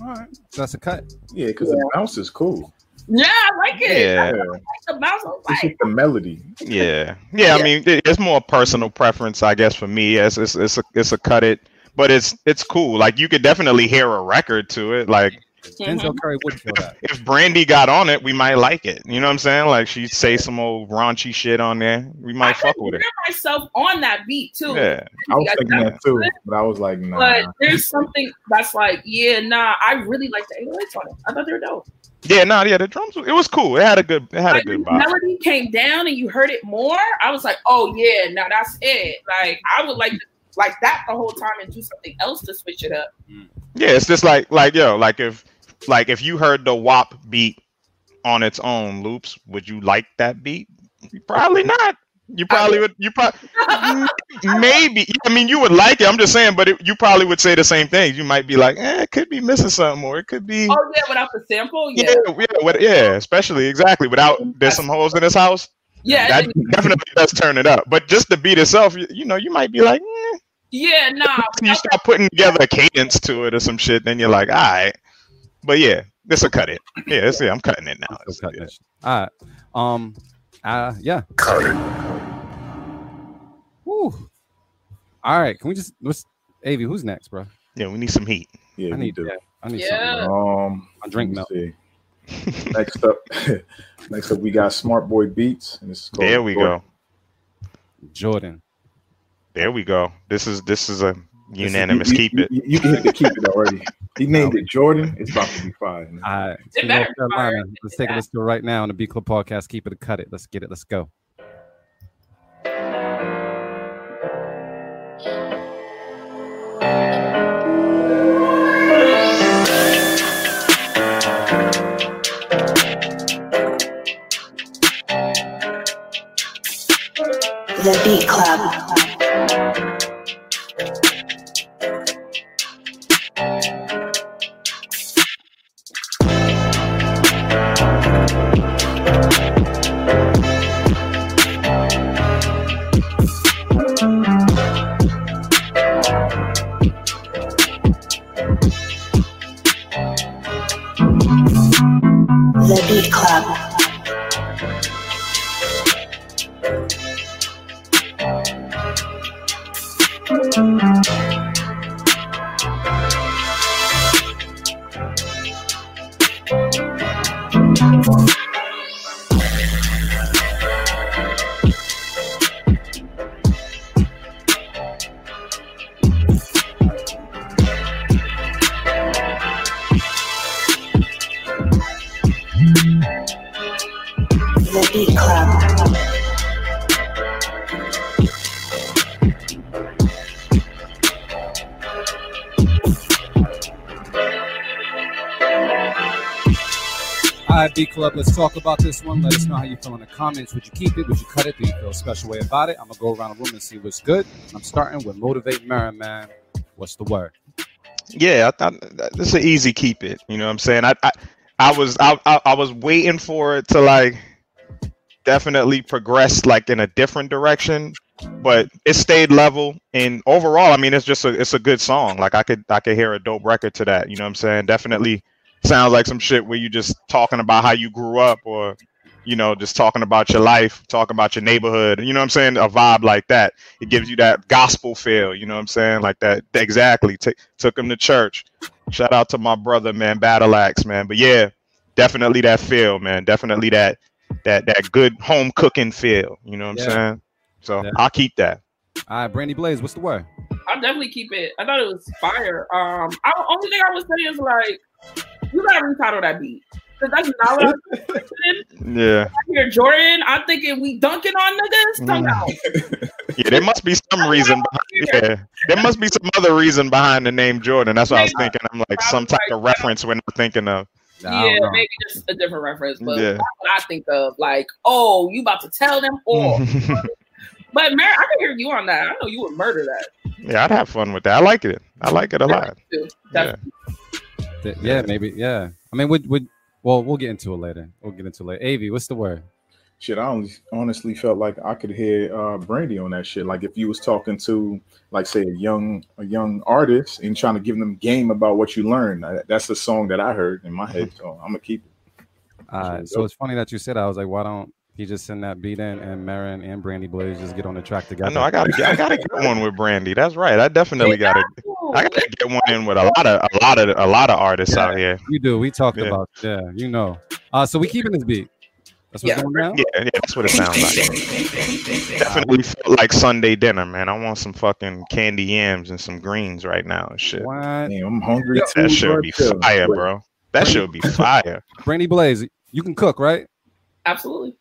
All right. So that's a cut. Yeah, because yeah. the bounce is cool. Yeah, I like it. Yeah. I like the bounce. It's just the melody. Yeah. Yeah, yeah. I mean, it's more personal preference, I guess, for me. It's, it's, it's, a, it's a cut it. But it's it's cool. Like you could definitely hear a record to it. Like Denzel Curry would feel that. If Brandie got on it, we might like it. You know what I'm saying? Like she'd say some old raunchy shit on there. We might I fuck with it. I hear myself on that beat too. Yeah, I was thinking that too, but I was like, no. Nah. But there's something that's like, yeah, nah. I really like the eight oh eights on it. I thought they were dope. Yeah, no, nah, yeah, the drums. It was cool. It had a good. It had like, a good vibe. Melody came down and you heard it more. I was like, oh yeah, now nah, that's it. Like I would like. To like that the whole time and do something else to switch it up. Yeah, it's just like like yo, like if like if you heard the W A P beat on its own, Loops, would you like that beat? Probably not. You probably would. You probably maybe. I mean, you would like it. I'm just saying, but it, you probably would say the same things. You might be like, eh, it could be missing something, or it could be. Oh yeah, without the sample. Yeah, yeah, yeah, with, yeah especially exactly without. There's some holes in this house. Yeah, that then, definitely does turn it up. But just the beat itself, you, you know, you might be like. Eh. Yeah, nah. You start putting together a cadence to it or some shit, then you're like, all right. But yeah, this'll cut it. Yeah, that's it. I'm cutting it now. Cut it. All right. Um uh yeah. Cut it. Woo. All right. Can we just let's Avy, who's next, bro? Yeah, we need some heat. Yeah, I need to. Yeah, I need yeah. something. Um I drink milk. next up next up we got Smart Boy Beats, and this is called There we Jordan. go. Jordan. There we go. This is this is a unanimous you, you, keep it. You, you, you can hit the keep it already. He named it Jordan. It's about to be fine. All right. It North Carolina. Let's take it. Let's go right now on the Beat Club Podcast. Keep it or cut it. Let's get it. Let's go. The Beat Club. Club, let's talk about this one. Let us know how you feel in the comments. Would you keep it? Would you cut it? Do you feel a special way about it? I'm gonna go around the room and see what's good. I'm starting with Motivate Marrin, man. What's the word? Yeah, I, I, it's an easy keep it. You know what I'm saying? I I, I was I, I I was waiting for it to like definitely progress like in a different direction, but it stayed level. And overall, I mean, it's just a it's a good song. Like I could I could hear a dope record to that. You know what I'm saying? Definitely sounds like some shit where you just talking about how you grew up, or you know, just talking about your life, talking about your neighborhood. You know what I'm saying? A vibe like that. It gives you that gospel feel. You know what I'm saying? Like that. Exactly. T- took him to church. Shout out to my brother, man, Battle Axe, man. But yeah, definitely that feel, man. Definitely that that that good home cooking feel. You know what yeah. I'm saying? So yeah. I'll keep that. All right, Brandie Blaze, what's the word? I'll definitely keep it. I thought it was fire. Um, I, only thing I would say is like, you gotta retitle that beat. Cause that's not what I'm thinking. Yeah. I hear Jordan, I'm thinking we dunking on niggas. Come mm. out. Yeah, there must be some reason. Behind, yeah, there must be some other reason behind the name Jordan. That's what yeah. I was thinking. I'm like some type like, of reference when I'm thinking of. Yeah, maybe just a different reference, but yeah. that's what I think of. Like, oh, you about to tell them all. But Mary, I can hear you on that. I know you would murder that. Yeah, I'd have fun with that. I like it. I like it a lot. Yeah. yeah, maybe. Yeah, I mean, would would. Well, we'll get into it later. We'll get into it later. A B, what's the word? Shit, I only, honestly felt like I could hear uh, Brandie on that shit. Like if you was talking to, like, say, a young a young artist and trying to give them game about what you learned. I, that's the song that I heard in my head, so I'm gonna keep it. Uh, so it's funny that you said. I was like, why don't he just send that beat in and Marrin and Brandie Blaze just get on the track together? I know I gotta I gotta get one with Brandie. That's right. I definitely gotta I gotta get one in with a lot of a lot of a lot of artists yeah, out here. You do. We talked yeah. about yeah, you know. Uh so we keeping this beat. That's what's yeah. going down? Yeah, yeah, that's what it sounds like. Definitely feel like Sunday dinner, man. I want some fucking candy yams and some greens right now and shit. What? Damn, I'm hungry. That should be fire, bro. That should be fire. Brandie Blaze, you can cook, right? Absolutely.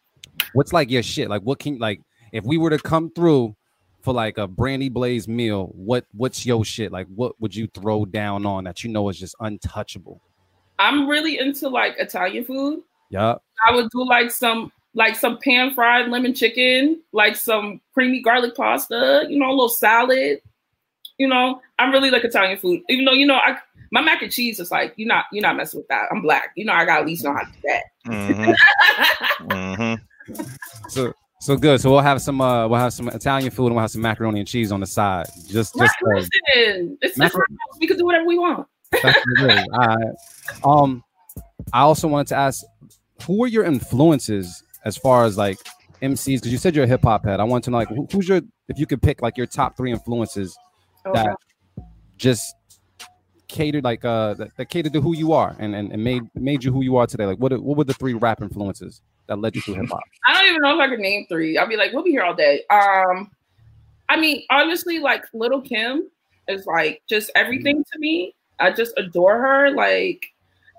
What's like your shit? Like what can like if we were to come through for like a Brandie Blaze meal, what what's your shit? Like what would you throw down on that you know is just untouchable? I'm really into like Italian food. Yeah. I would do like some like some pan fried lemon chicken, like some creamy garlic pasta, you know, a little salad. You know, I'm really like Italian food. Even though, you know, I my mac and cheese is like, you're not you're not messing with that. I'm black. You know, I gotta at least know how to do that. Mm-hmm. mm-hmm. So so good. So we'll have some uh we'll have some Italian food and we'll have some macaroni and cheese on the side. Just just uh, it's macaroni. We can do whatever we want. That's really all right. Um, I also wanted to ask, who are your influences as far as like M Cs? Because you said you're a hip hop head. I want to know like who, who's your if you could pick like your top three influences oh, that wow. just catered like uh that, that catered to who you are and, and, and made made you who you are today. Like what what were the three rap influences that led you to hip hop? I don't even know if I could name three. I'll be like, we'll be here all day. Um, I mean, honestly, like Lil' Kim is like just everything to me. I just adore her. Like,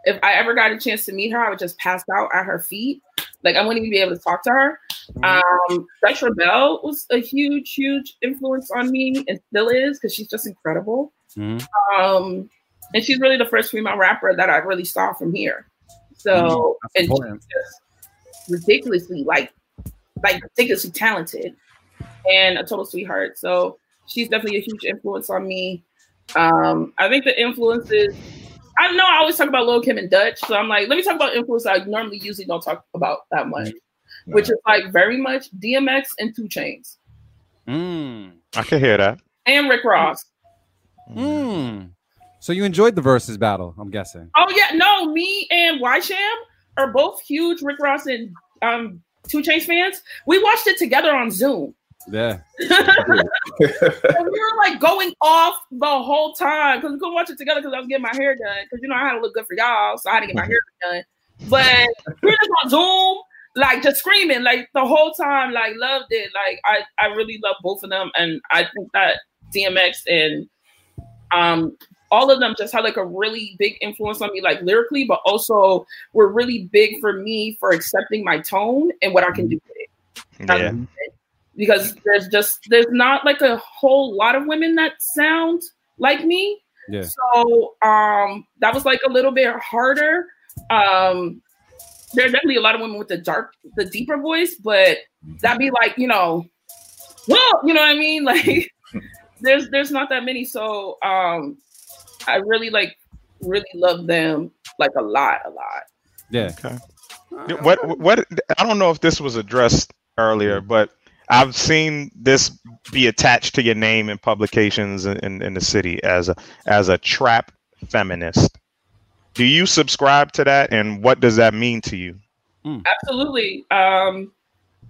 if I ever got a chance to meet her, I would just pass out at her feet. Like, I wouldn't even be able to talk to her. Um, Dutch Rebel was a huge, huge influence on me and still is because she's just incredible. Mm-hmm. Um, and she's really the first female rapper that I really saw from here. So, mm-hmm. and she's just ridiculously like like ridiculously talented and a total sweetheart, so she's definitely a huge influence on me. um I think the influences, I know I always talk about Lil' Kim and Dutch, so I'm like, let me talk about influence I normally usually don't talk about that much. Mm-hmm. Which is like very much D M X and two Chainz. Mm, I can hear that. And Rick Ross. Mm. So you enjoyed the versus battle, I'm guessing. Oh yeah, no, me and Y'Shem are both huge Rick Ross and um, two Chainz fans. We watched it together on Zoom. Yeah. And we were like going off the whole time because we couldn't watch it together because I was getting my hair done. Because, you know, I had to look good for y'all, so I had to get my hair done. But we were just on Zoom, like just screaming like the whole time, like loved it. Like I, I really love both of them. And I think that D M X and um. all of them just had like a really big influence on me, like lyrically, but also were really big for me for accepting my tone and what I can do with it. Yeah. Because there's just, there's not like a whole lot of women that sound like me. Yeah. So um, that was like a little bit harder. Um, there are definitely a lot of women with the dark, the deeper voice, but that'd be like, you know, well, you know what I mean? Like there's, there's not that many. So um, I really like really love them like a lot, a lot. Yeah. Okay. Uh, what what I don't know if this was addressed earlier, but I've seen this be attached to your name in publications in, in the city as a as a trap feminist. Do you subscribe to that, and what does that mean to you? Mm. Absolutely. Um,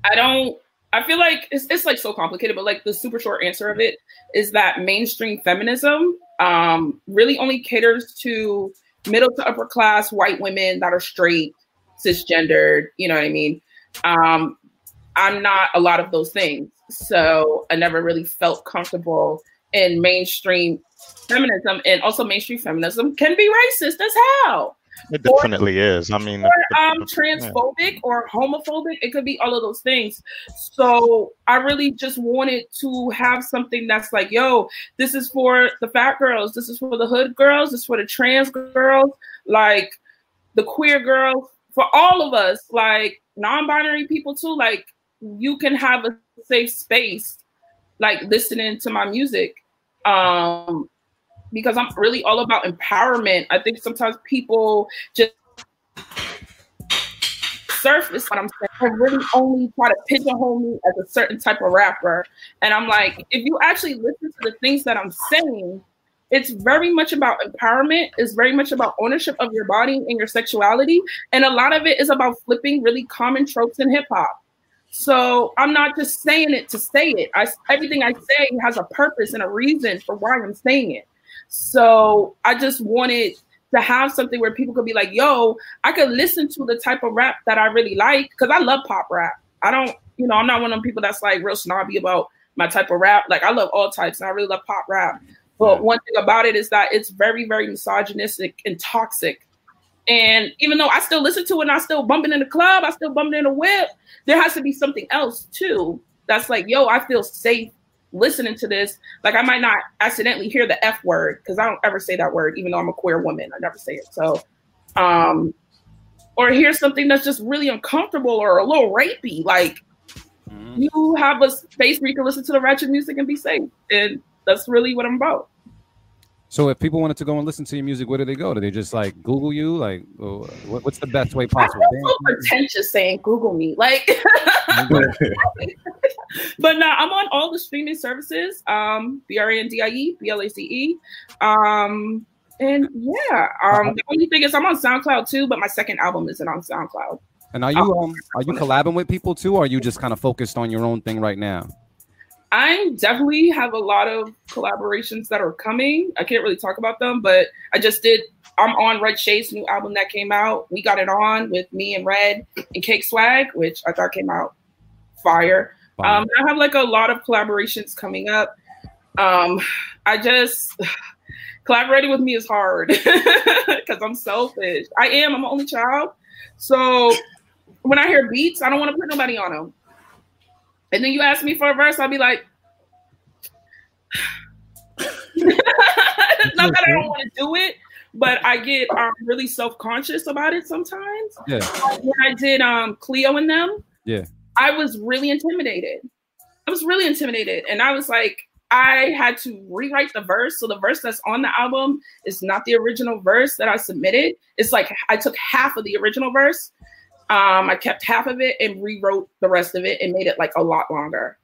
I don't. I feel like it's it's like so complicated, but like the super short answer of it is that mainstream feminism um, really only caters to middle to upper class white women that are straight, cisgendered. You know what I mean? Um, I'm not a lot of those things, so I never really felt comfortable in mainstream feminism. And also, mainstream feminism can be racist as hell. It definitely or, is. I mean, or, um, transphobic yeah. or homophobic. It could be all of those things. So I really just wanted to have something that's like, yo, this is for the fat girls. This is for the hood girls. This is for the trans girls, like the queer girls, for all of us, like non-binary people too. Like you can have a safe space, like listening to my music. Um, Because I'm really all about empowerment. I think sometimes people just surface what I'm saying. I really only try to pigeonhole me as a certain type of rapper. And I'm like, if you actually listen to the things that I'm saying, it's very much about empowerment. It's very much about ownership of your body and your sexuality. And a lot of it is about flipping really common tropes in hip hop. So I'm not just saying it to say it. I, everything I say has a purpose and a reason for why I'm saying it. So I just wanted to have something where people could be like, yo, I could listen to the type of rap that I really like, because I love pop rap. I don't, you know, I'm not one of them people that's like real snobby about my type of rap. Like I love all types and I really love pop rap. But yeah. One thing about it is that it's very, very misogynistic and toxic. And even though I still listen to it and I still bump it in the club, I still bump it in the whip, there has to be something else too. That's like, yo, I feel safe listening to this. Like I might not accidentally hear the F word, because I don't ever say that word, even though I'm a queer woman. I never say it. So um or hear something that's just really uncomfortable or a little rapey. Like mm-hmm. You have a space where you can listen to the ratchet music and be safe. And that's really what I'm about. So if people wanted to go and listen to your music, where do they go? Do they just like Google you? Like, oh, what, what's the best way possible? I'm so pretentious saying Google me. Like, but no, I'm on all the streaming services. Um, B R A N D I E, B L A C E. Um, and yeah, um, the only thing is I'm on SoundCloud too, but my second album isn't on SoundCloud. And are you um, are you collabing with people too? Or are you just kind of focused on your own thing right now? I definitely have a lot of collaborations that are coming. I can't really talk about them, but I just did. I'm on Red Shaydz' new album that came out. We got it on with me and Red and Cake Swag, which I thought came out fire. Wow. Um, I have like a lot of collaborations coming up. Um, I just, collaborating with me is hard because I'm selfish. I am. I'm an only child. So when I hear beats, I don't want to put nobody on them. And then you ask me for a verse, I'll be like, it's not that I don't want to do it, but I get um, really self-conscious about it sometimes. Yeah. Like when I did um, Cleo and them, yeah, I was really intimidated. I was really intimidated. And I was like, I had to rewrite the verse. So the verse that's on the album is not the original verse that I submitted. It's like I took half of the original verse. Um, I kept half of it and rewrote the rest of it and made it like a lot longer.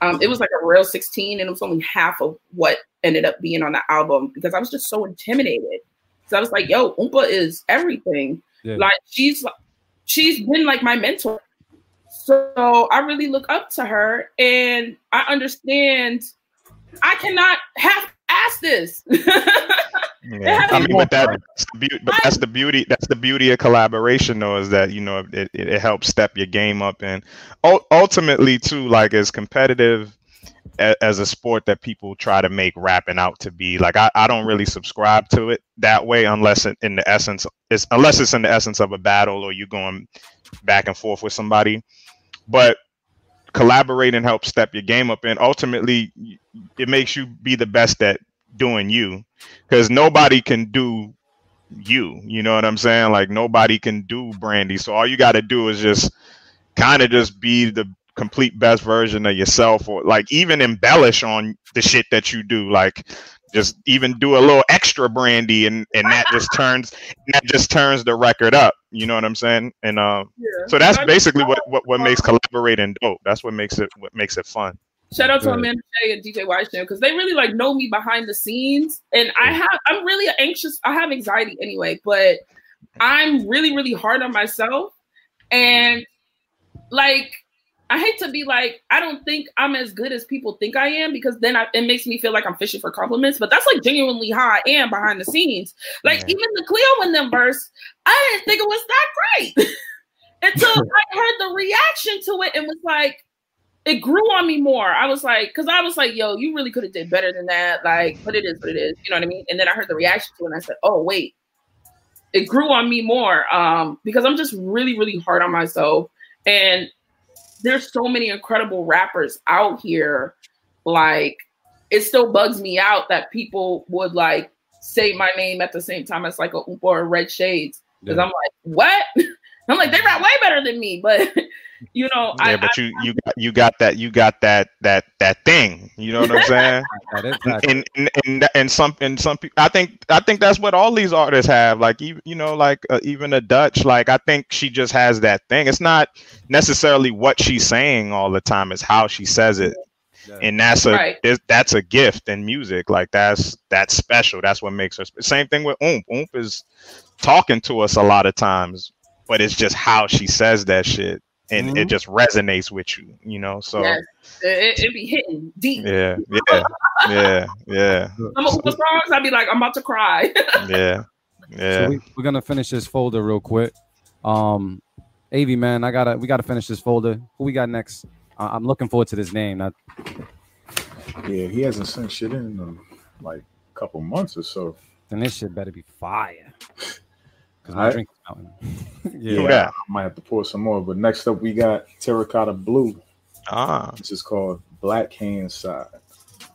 Um, it was like a real sixteen and it was only half of what ended up being on the album because I was just so intimidated. So I was like, yo, Oompa is everything. Yeah. Like she's, she's been like my mentor. So I really look up to her and I understand I cannot half ass this. Yeah. I mean, but that, that's the beauty, but that's the beauty. That's the beauty of collaboration, though, is that you know it, it, it helps step your game up, and ultimately, too, like as competitive as, as a sport that people try to make rapping out to be. Like I, I don't really subscribe to it that way, unless it, in the essence, it's unless it's in the essence of a battle or you're going back and forth with somebody. But collaborate and help step your game up, and ultimately, it makes you be the best at doing you, because nobody can do you, you know what I'm saying? Like nobody can do Brandie. So all you got to do is just kind of just be the complete best version of yourself, or like even embellish on the shit that you do. Like just even do a little extra Brandie, and and that just turns that just turns the record up. You know what I'm saying? And um, yeah. so that's basically what, what what makes collaborating dope. That's what makes it what makes it fun. Shout out to Amanda Shay and D J Y'Shem, because they really like know me behind the scenes, and I have I'm really anxious. I have anxiety anyway, but I'm really really hard on myself, and like. I hate to be like, I don't think I'm as good as people think I am, because then I, it makes me feel like I'm fishing for compliments. But that's like genuinely how I am behind the scenes. Like yeah. even the Cleo in them verse, I didn't think it was that great until I heard the reaction to it and was like, it grew on me more. I was like, because I was like, yo, you really could have did better than that. Like, but it is what it is. You know what I mean? And then I heard the reaction to it and I said, oh, wait. It grew on me more um, because I'm just really, really hard on myself. And there's so many incredible rappers out here. Like, it still bugs me out that people would like say my name at the same time as like a Oompa or a Red Shaydz. Because yeah. I'm like, what? I'm like, they rap way better than me. But you know, yeah, I, but I, you you got, you got that you got that that that thing. You know what I'm saying? That is not and, and and and some and some people. I think I think that's what all these artists have. Like you you know, like uh, even a Dutch. Like I think she just has that thing. It's not necessarily what she's saying all the time. It's how she says it, yeah. and that's a right. that's a gift in music. Like that's that's special. That's what makes her. Sp- Same thing with Oomp. Oomp is talking to us a lot of times, but it's just how she says that shit. And mm-hmm. it just resonates with you, you know. So yes. it, it be hitting deep. Yeah, yeah, yeah, yeah. Some of the songs, I'd be like, I'm about to cry. yeah, yeah. So we, we're gonna finish this folder real quick. Um, A B man, I gotta, we gotta finish this folder. Who we got next? Uh, I'm looking forward to this name. I... Yeah, he hasn't sent shit in um, like a couple months or so. Then this shit better be fire. Because my drink is out. yeah. yeah, I might have to pour some more. But next up, we got Terracotta Blue. Ah. Which is called Black Hand Side.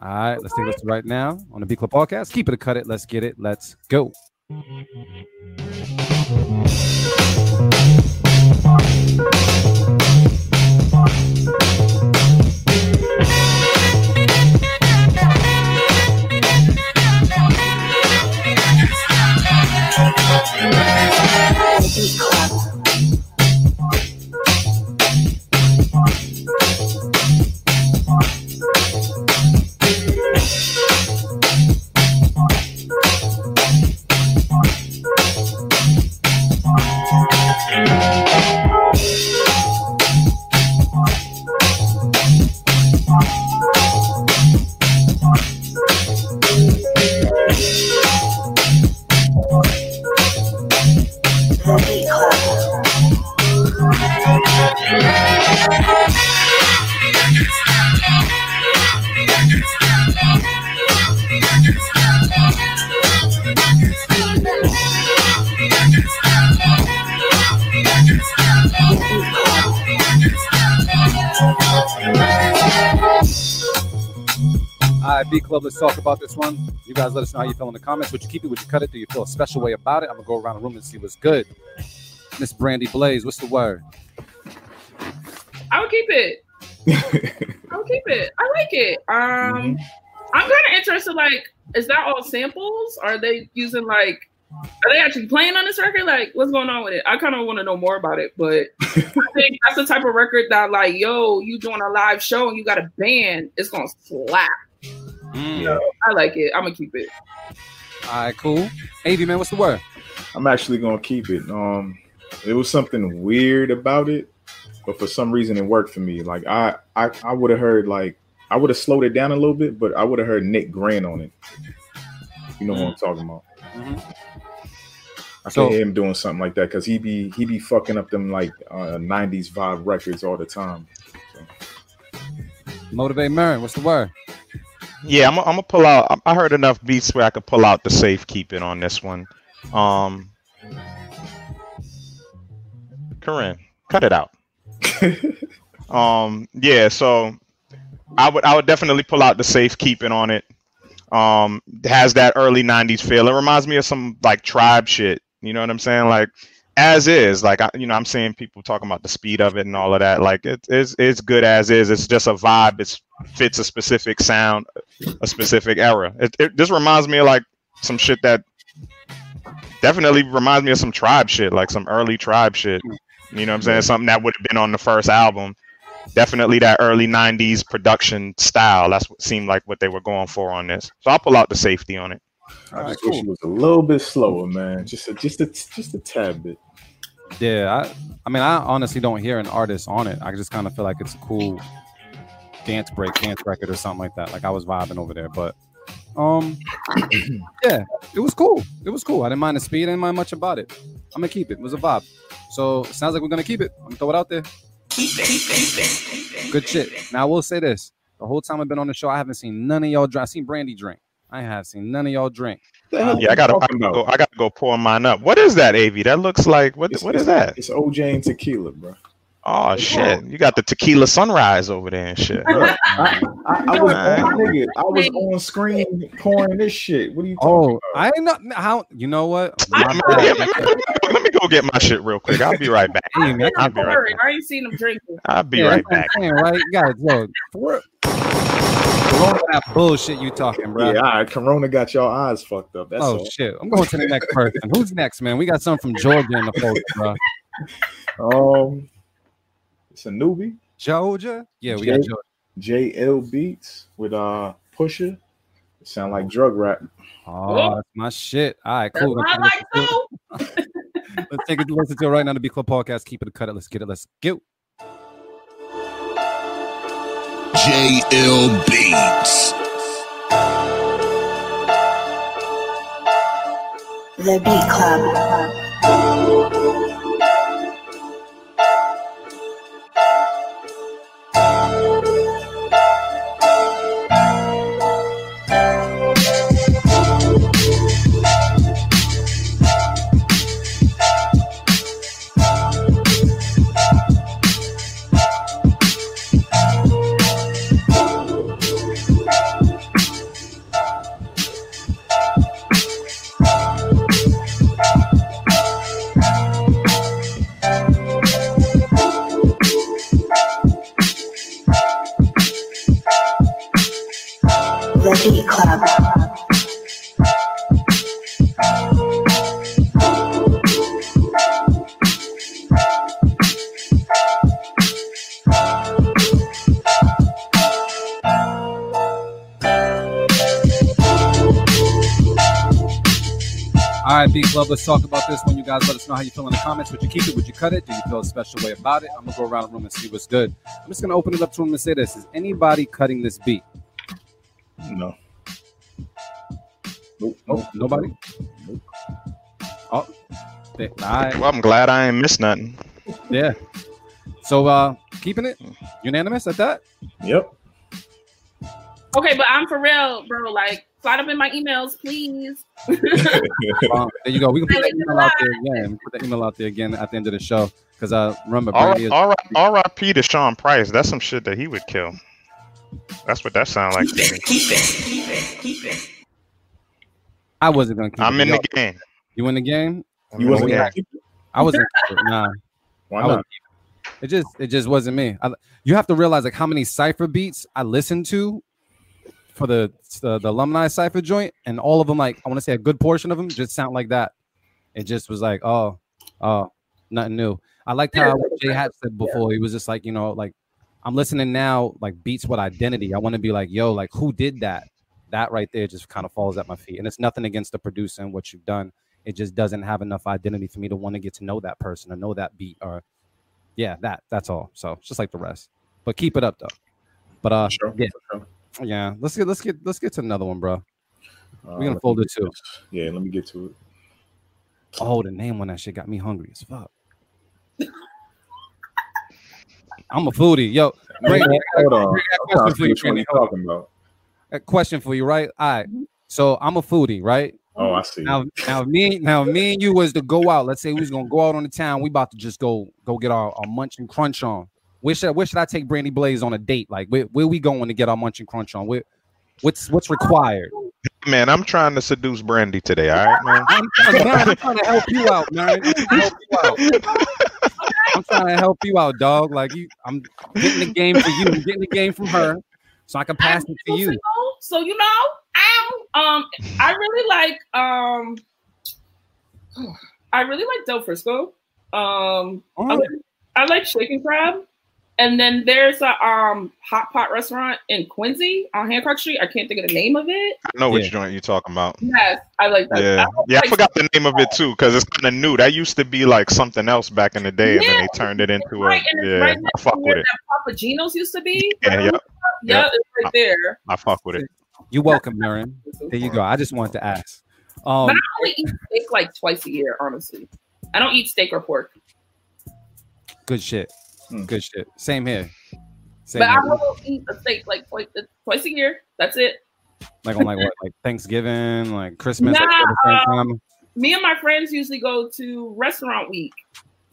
All right, let's take this right now on the Beat Club Podcast. Keep it or cut it. Let's get it. Let's go. Beat Club. Beat Club, let's talk about this one. You guys let us know how you feel in the comments. Would you keep it? Would you cut it? Do you feel a special way about it? I'm going to go around the room and see what's good. Miss Brandie Blaze, what's the word? I would keep it. I would keep it. I like it. Um, mm-hmm. I'm kind of interested, like, is that all samples? Are they using, like, are they actually playing on this record? Like, what's going on with it? I kind of want to know more about it, but I think that's the type of record that, like, yo, you doing a live show and you got a band, it's going to slap. Mm. So I like it. I'm gonna keep it. All right, cool. A B man, what's the word? I'm actually gonna keep it. Um, it was something weird about it, but for some reason it worked for me. Like I, I, I would have heard like I would have slowed it down a little bit, but I would have heard Nick Grant on it. You know mm. what I'm talking about? Mm-hmm. I so, can hear him doing something like that because he be he be fucking up them like uh, nineties vibe records all the time. So. Motivate Marrin, what's the word? Yeah, I'm gonna pull out. I heard enough beats where I could pull out the safekeeping on this one. Um, Corinne, cut it out. um, yeah, so I would I would definitely pull out the safekeeping on it. Um, it has that early nineties feel. It reminds me of some like tribe shit. You know what I'm saying? Like as is. Like I, you know, I'm seeing people talking about the speed of it and all of that. Like it, it's it's good as is. It's just a vibe. It's fits a specific sound a specific era. It, it, this reminds me of like some shit that definitely reminds me of some Tribe shit, like some early Tribe shit. You know what I'm saying? Something that would have been on the first album. Definitely that early nineties production style. That's what seemed like what they were going for on this. So I'll pull out the safety on it. I just wish it was a little bit slower, man. Just a, just a, just a tad bit. Yeah, I, I mean, I honestly don't hear an artist on it. I just kind of feel like it's a cool dance break, dance record or something like that. Like I was vibing over there, but um, yeah, it was cool. It was cool. I didn't mind the speed. I didn't mind much about it. I'm gonna keep it. It was a vibe. So it sounds like we're gonna keep it. I'm gonna throw it out there. Good shit. Now I will say this: the whole time I've been on the show, I haven't seen none of y'all drink. I seen Brandie drink. I have seen none of y'all drink. Um, yeah, I gotta, I gotta go. I gotta go pour mine up. What is that, A V? That looks like what? It's, what is that? It's O J and tequila, bro. Oh it's shit! Cool. You got the tequila sunrise over there and shit. Bro, I, I, I was on, nigga, I was on screen pouring this shit. What are you? Oh, about? I know how. You know what? My my Let me go get my shit real quick. I'll be right back. I, I'll, I'll be right back. I ain't seen them drinking. I'll be yeah, right back. Saying, right? You gotta go. For that bullshit you talking, bro. Yeah, all right. Corona got your eyes fucked up. That's oh all. Shit. I'm going to the next person. Who's next, man? We got something from Georgia in the post, bro. Um, it's a newbie. Georgia? Yeah, we J- got Georgia. J L Beats with uh Pusha. It sound like drug rap. Oh, that's my shit. All right, cool. That's let's, let's, like so. Let's take it to listen to it right now. The Beat Club Podcast. Keep it, cut it. Let's get it. Let's go. J L Beats. The Beat Club. Club. Let's talk about this one. You guys let us know how you feel in the comments. Would you keep it? Would you cut it? Do you feel a special way about it? I'm going to go around the room and see what's good. I'm just going to open it up to him and say this. Is anybody cutting this beat? No. Nope. Nope. Nobody? Nope. Oh. They, I, well, I'm glad I ain't missed nothing. Yeah. So, uh, keeping it? Unanimous at that? Yep. Okay, but I'm for real, bro. Like, slide up in my emails, please. um, there you go. We can put that email out there again. We put that email out there again at the end of the show because I remember. R I P to Sean Price. That's some shit that he would kill. That's what that sound like. Keep it, keep it, keep it, keep it. I wasn't gonna keep it. I'm in the game. You in the game? You wasn't. I wasn't. Nah. Why not? It just, it just wasn't me. I, you have to realize like how many cypher beats I listened to for the, the the alumni cypher joint, and all of them, like I want to say a good portion of them just sound like that. It just was like, oh, oh, nothing new. I liked how Jay had said before. He was just like, you know, like I'm listening now, like beats with identity. I want to be like, yo, like who did that? That right there just kind of falls at my feet. And it's nothing against the producer and what you've done. It just doesn't have enough identity for me to want to get to know that person or know that beat or yeah, that that's all. So it's just like the rest. But keep it up though. But uh, sure, yeah. Sure. Yeah, let's get let's get let's get to another one, bro. We're gonna uh, fold it too. Yeah, let me get to it. Oh, the name on that shit got me hungry as fuck. I'm a foodie, yo. Great, hold on. Question for you, Brandie. Talking about a question for you, right? All right. So I'm a foodie, right? Oh, I see. Now, now me, now me and you was to go out. Let's say we was gonna go out on the town. We about to just go go get our, our munch and crunch on. Where should, where should I take Brandie Blaze on a date? Like, where, where we going to get our munch and crunch on? Where, what's what's required? Man, I'm trying to seduce Brandie today, all right, man? I'm, man, I'm trying to help you out, man. I'm trying to help you out, I'm trying to help you out dog. Like, you, I'm getting the game for you. I'm getting the game from her so I can pass it to you. So, you know, I um I really like um I really like Del Frisco. Um oh. I, like, I like Shake and Crab. And then there's a um hot pot restaurant in Quincy on Hancock Street. I can't think of the name of it. I know yeah. which joint you're talking about. Yes, I like that. Yeah, I, yeah, like I forgot the name of it too because it's kind of new. That used to be like something else back in the day, yeah. and then they turned it into right. a and yeah. Right I fuck with it. That Papa Gino's used to be. Yeah, yeah, yeah. It's right there. I, I fuck with it. You're welcome, Marrin. There you go. I just wanted to ask. Um, but I only eat steak like twice a year. Honestly, I don't eat steak or pork. Good shit. Good shit. Same here. Same but here. I will eat a steak like twice, twice a year. That's it. Like on like what? Like Thanksgiving, like Christmas. Nah, like the same time. Uh, me and my friends usually go to restaurant week.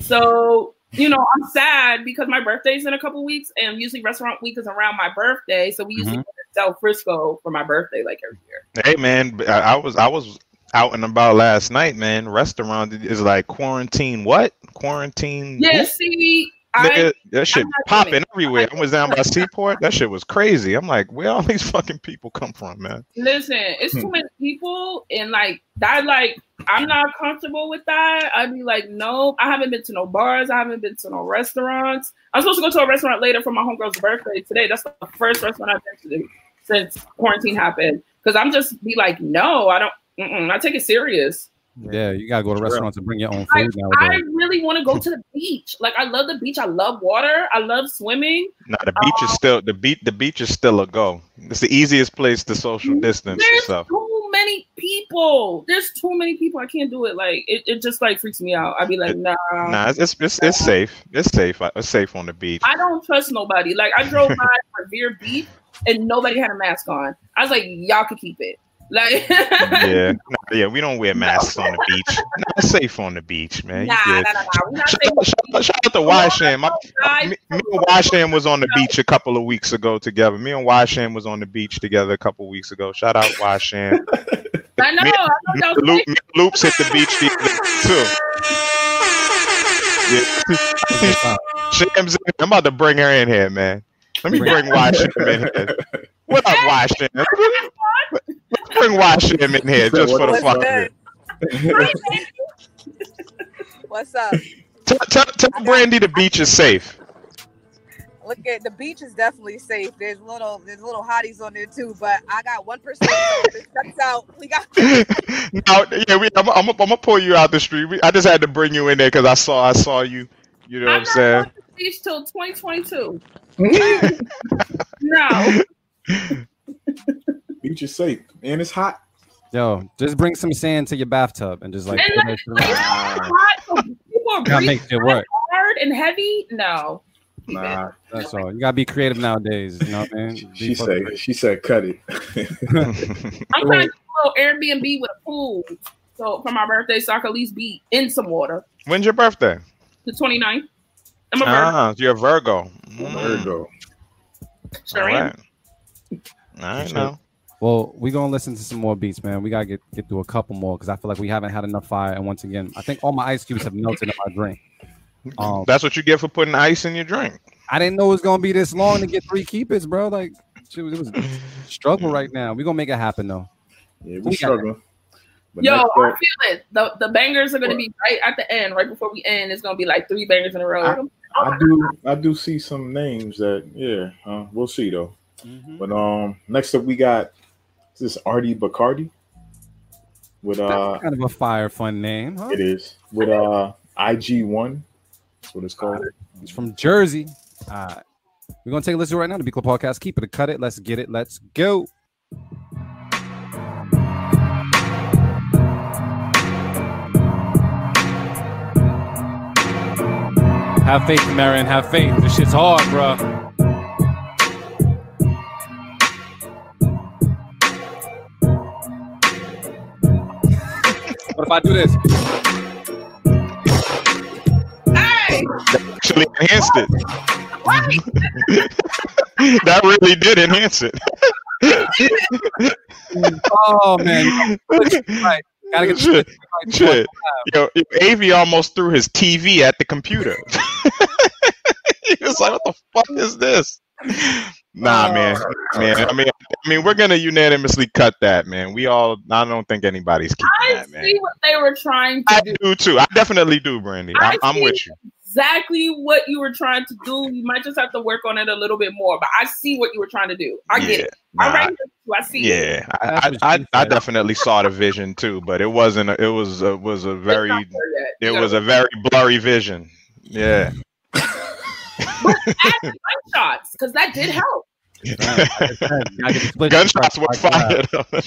So, you know, I'm sad because my birthday's in a couple weeks and usually restaurant week is around my birthday. So we usually mm-hmm. go to Del Frisco for my birthday like every year. Hey, man, I, I was I was out and about last night, man. Restaurant is like quarantine what? Quarantine. Yeah, see. Nigga, that shit popping everywhere. I was down by Seaport. That shit was crazy. I'm like, where all these fucking people come from, man? Listen, it's hmm. too many people, and like that, like I'm not comfortable with that. I'd be like, no, I haven't been to no bars. I haven't been to no restaurants. I'm supposed to go to a restaurant later for my homegirl's birthday today. That's the first restaurant I've been to since quarantine happened. Because I'm just be like, no, I don't. Mm-mm, I take it serious. Yeah, you gotta go to restaurants and bring your own food. Like, I really want to go to the beach. Like, I love the beach. I love water. I love swimming. No, the beach um, is still the beach. The beach is still a go. It's the easiest place to social distance. There's so. too many people. There's too many people. I can't do it. Like, it, it just like freaks me out. I'd be like, nah. Nah, it's it's it's, it's safe. It's safe. It's safe on the beach. I don't trust nobody. Like, I drove by Revere Beach and nobody had a mask on. I was like, y'all could keep it. Like yeah, no, yeah, we don't wear masks no. on the beach. Not safe on the beach, man. Nah, nah, nah, nah. We're not shout, out, shout, out, shout out to Y'Shem. No, no, me, me and Y'Shem was on the beach a couple of weeks ago together. Me and Y'Shem was on the beach together a couple of weeks ago. Shout out Y'Shem. I know. Me, I know me, Loop, me, Loops hit the beach the too. Yeah. Shem's in. I'm about to bring her in here, man. Let me bring Y'Shem in here. What up, Y'Shem? Let's bring Y'Shem in here just for the fuck of it. What's up? Tell, tell, tell Brandie the beach is safe. Look at the beach is definitely safe. There's little there's little hotties on there too, but I got one percent. That's out. We got. Now, yeah, we, I'm, I'm, I'm gonna pull you out the street. We, I just had to bring you in there because I saw I saw you. You know what I'm, I'm saying? I'm not on the beach till twenty twenty-two. No. Beach is safe and it's hot. Yo, just bring some sand to your bathtub and just like, and like, like hot, so people are gotta make it work. Hard and heavy. No, nah, that's all. You gotta be creative nowadays. You know what I mean? She said, she said, cut it. I'm trying to do a little Airbnb with a pool, so for my birthday, so I can at least be in some water. When's your birthday? The twenty-ninth. I'm a Virgo. Ah, you're a Virgo. Mm. Virgo. Sure all am. Right. I know. Well, we're going to listen to some more beats, man. We got to get, get through a couple more because I feel like we haven't had enough fire. And once again, I think all my ice cubes have melted in my drink. Um, That's what you get for putting ice in your drink. I didn't know it was going to be this long to get three keepers, bro. Like, it was, it was a struggle right now. We're going to make it happen, though. Yeah, we, we struggle. Yo, I feel it. The, the bangers are going to be right at the end. Right before we end, it's going to be like three bangers in a row. I, oh I do I do see some names that, yeah, uh, we'll see, though. Mm-hmm. But um, next up, we got... This is Artie Bacardi with uh That's kind of a fire fun name, huh? It is with uh I G one. That's what it's called. It's from Jersey. Uh we're gonna take a listen right now to Beat Club Podcast. Keep it, cut it, let's get it, let's go. Have faith, Marrin. Have faith. This shit's hard, bro. What if I do this? Hey! That actually enhanced it. That really did enhance it. Oh man! Right. Gotta get shit. Shit. Yo, A V almost threw his T V at the computer. He was like, "What the fuck is this?" Nah, man, man. I mean, I mean, we're gonna unanimously cut that, man. We all. I don't think anybody's keeping I that, man. I see what they were trying to. I do. do too. I definitely do, Brandie. I I'm see with you. Exactly what you were trying to do. You might just have to work on it a little bit more. But I see what you were trying to do. I yeah, get it. Nah, I, I see. Yeah, I, I, I, I definitely saw the vision too. But it wasn't. A, it was. A, was a very. It was a very blurry vision. Yeah. But add gunshots, because that did help. Gunshots were fired. Yo, what?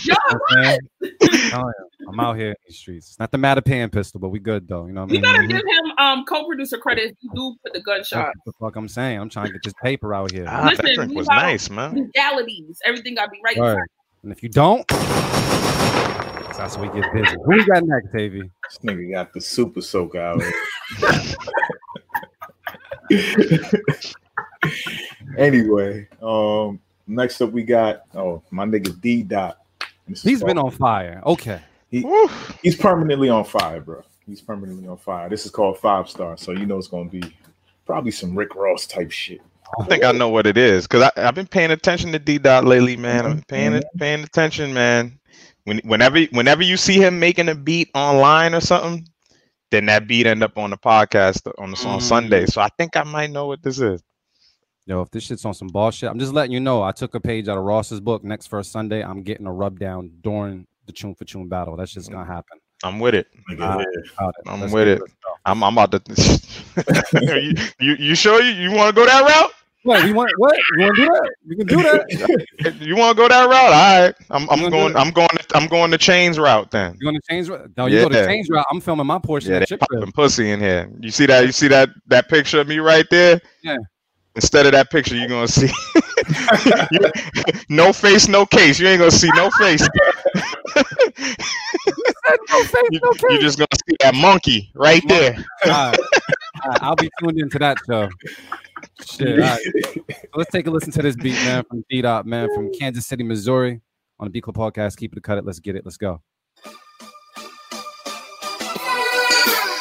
Oh, yeah. I'm out here in these streets. It's not the Mattapan pistol, but we good though. You know what I mean? You gotta give him um co-producer credit. You do put the gunshot. That's what the fuck I'm saying. I'm trying to get this paper out here. Ah, listen, that drink was nice, man. Legalities. Everything gotta be right. right. And if you don't, that's when we get busy. Who got next, Tavy? This nigga got the super soak out. Anyway, um, next up we got oh my nigga D-Dot. He's been on fire. Okay, he, he's permanently on fire, bro. He's permanently on fire. This is called Five Star, so you know it's gonna be probably some Rick Ross type shit. I think I know what it is because I've been paying attention to D-Dot lately, man. I'm paying mm-hmm. paying attention, man. When, whenever whenever you see him making a beat online or something, then that beat end up on the podcast on the on mm. Sunday. So I think I might know what this is. Yo, if this shit's on some ball shit, I'm just letting you know. I took a page out of Ross's book. Next first Sunday, I'm getting a rub down during the tune for tune battle. That's just gonna happen. I'm with it. Uh, I'm Let's with it. I'm, I'm about to. you, you you sure you, you want to go that route? What you want? What you want to do that? You can do that. You want to go that route? All right. I'm, I'm going. I'm going. To, I'm going the Chainz route then. You going to Chainz route? No, you yeah. go to Chainz route. I'm filming my portion. Yeah, they popping pussy in here. You see that? You see that? That picture of me right there? Yeah. Instead of that picture, you're gonna see no face, no case. You ain't gonna see no face. No face you, no case. You're just gonna see that monkey right monkey. there. All right. All right. I'll be tuned into that show. Shit, right. So let's take a listen to this beat, man, from D-Dot, man, from Kansas City, Missouri, on the Beat Club Podcast. Keep it, cut it, let's get it, let's go.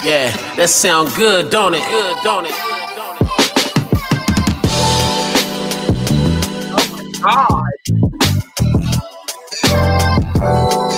Yeah, that sound good, don't it? Good, don't it? Oh my God!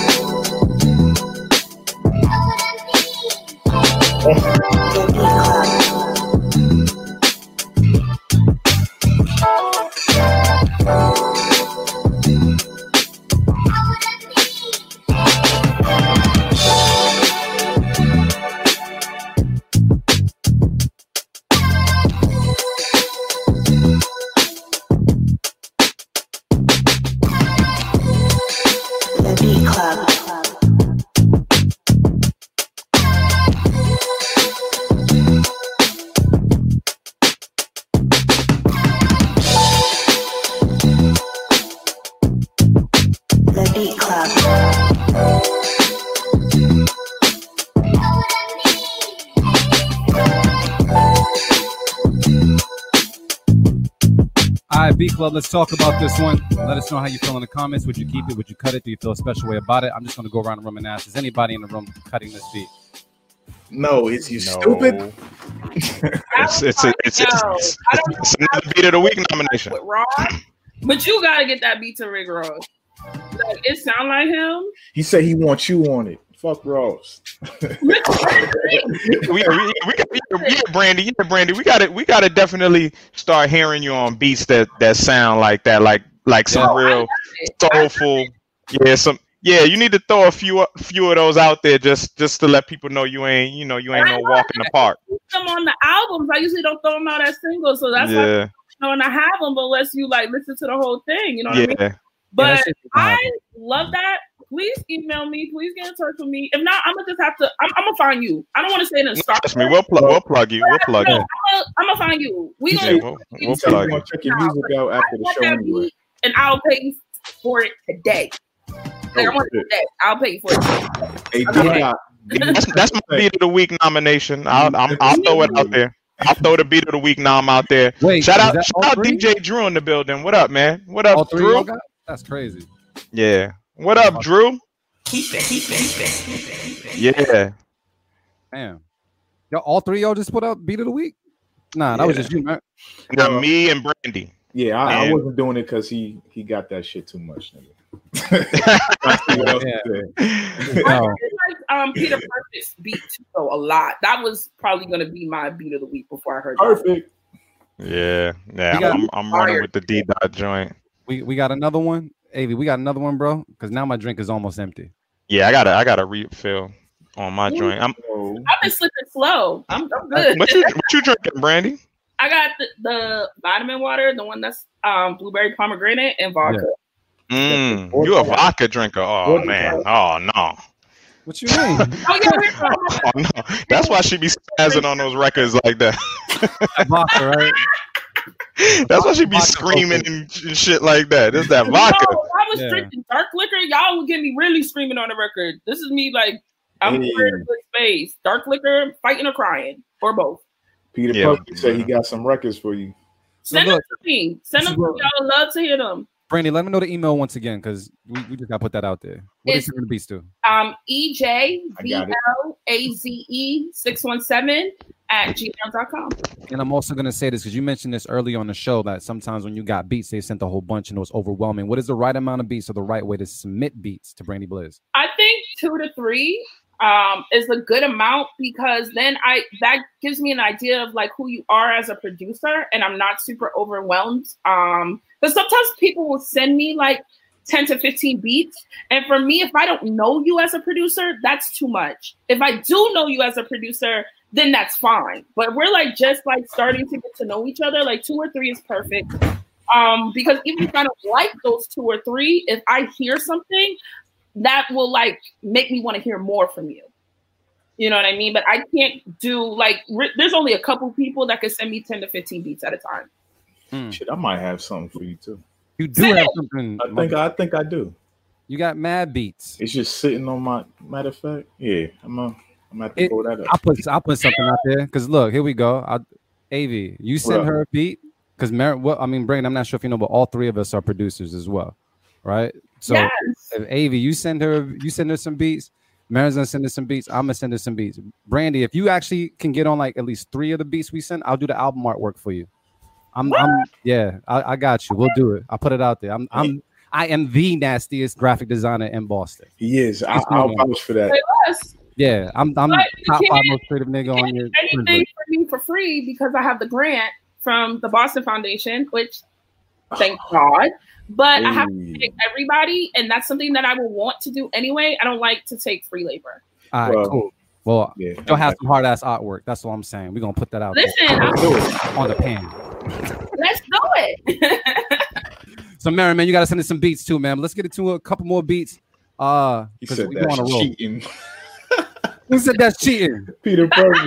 Beat Club, let's talk about this one. Let us know how you feel in the comments. Would you keep it? Would you cut it? Do you feel a special way about it? I'm just going to go around the room and ask, is anybody in the room cutting this beat? No, it's you no. stupid. it's it's, a, it's, it's, it's another beat of the week nomination. But you got to get that beat to Rick Ross. Like, it sound like him. He said he wants you on it. Fuck Ross. we, we, we, yeah, Brandie, yeah, Brandie. We got it. We got to definitely start hearing you on beats that, that sound like that, like like some yeah, real soulful. Yeah, some. Yeah, you need to throw a few a few of those out there just just to let people know you ain't you know you ain't no walk in the park. Them on the albums, I usually don't throw them out as singles, so that's yeah. why I don't have them unless you like listen to the whole thing. You know what yeah. I mean? But yeah, I love that. Please email me. Please get in touch with me. If not, I'm gonna just have to. I'm, I'm gonna find you. I don't want to say it in start. Trust me, we'll plug. We'll plug you. We'll plug you. I'm gonna find you. We yeah, gonna. We'll, we'll plug you. Check your music out after the show anyway. And I'll pay you for it today. Like, I want it today. I'll pay you for it. Today. That's, that's my beat of the week nomination. I'll, I'm, I'll throw it out there. I'll throw the beat of the week nom out there. Wait, shout out, shout out D J Drew in the building. What up, man? What up, Drew? That's crazy. Yeah. What up, Drew? Keep it, keep it, keep it, keep it, keep it. Yeah. Damn. Yo, all three of y'all just put up beat of the week? Nah, that yeah. was just you, man. Now, me and Brandie. Yeah, I, I wasn't doing it because he he got that shit too much, nigga. yeah. I like um, Peter Perfect's beat so a lot. That was probably gonna be my beat of the week before I heard Perfect. That. Yeah, yeah, I'm, I'm running with the D-Dot joint. We we got another one, Avi. We got another one, bro. Because now my drink is almost empty. Yeah, I gotta I gotta refill on my yeah. joint. I'm I've been slipping slow. I'm, I'm good. What you, what you drinking, Brandie? I got the, the vitamin water, the one that's um, blueberry pomegranate and vodka. Yeah. Mm, you a vodka drinker? Oh man! Oh no! What you mean? Oh, no. That's why she be spazzing on those records like that. Vodka, right? That's why she be screaming and shit like that. It's that vodka. No, I was yeah. drinking dark liquor. Y'all would get me really screaming on the record. This is me, like I'm yeah. in good space. Dark liquor, fighting or crying, or both. Peter yeah. Perfect said he got some records for you. Send them to me. Send them to me. I would love to hear them. Brandie, let me know the email once again because we, we just got to put that out there. What it's, is it going to be, Stu? Um, E J B L A Z E six one seven at gmail dot com. And I'm also going to say this because you mentioned this early on the show that sometimes when you got beats, they sent a whole bunch and it was overwhelming. What is the right amount of beats or the right way to submit beats to Brandie Blaze? I think two to three um, is a good amount because then I that gives me an idea of like who you are as a producer and I'm not super overwhelmed. Um But sometimes people will send me like ten to fifteen beats. And for me, if I don't know you as a producer, that's too much. If I do know you as a producer, then that's fine. But we're like just like starting to get to know each other. Like two or three is perfect. Um, because even if I don't like those two or three, if I hear something, that will like make me want to hear more from you. You know what I mean? But I can't do like, re- there's only a couple people that can send me ten to fifteen beats at a time. Mm. Shit, I might have something for you too. You do have something. I think I think I do. You got mad beats. It's just sitting on my matter of fact. Yeah, I'm a, I'm about to it, pull that up. I put I put something out there because look, here we go. I, Avi, you send her a beat because Mar- well, I mean, Brandie, I'm not sure if you know, but all three of us are producers as well, right? So, yes. If Avi, you send her you send her some beats. Marin's gonna send us some beats. I'm gonna send us some beats. Brandie, if you actually can get on like at least three of the beats we send, I'll do the album artwork for you. I'm, I'm yeah, I, I got you. We'll do it. I put it out there. I'm I'm I am the nastiest graphic designer in Boston. He is. I, I'll vouch for that. Yeah, I'm I'm the top five most creative nigga on your anything for me for free because I have the grant from the Boston Foundation, which thank God. But I have to pick everybody, and that's something that I will want to do anyway. I don't like to take free labor. All right, cool. Well, yeah, don't exactly. have some hard ass artwork. That's what I'm saying. We're gonna put that out. Listen, I'll do it on the pan. Let's do it. So, Marrin, man, you gotta send us some beats too, man. But let's get into a couple more beats. Uh, because we want to roll. Cheating. Who said that's cheating? Peter Perfect.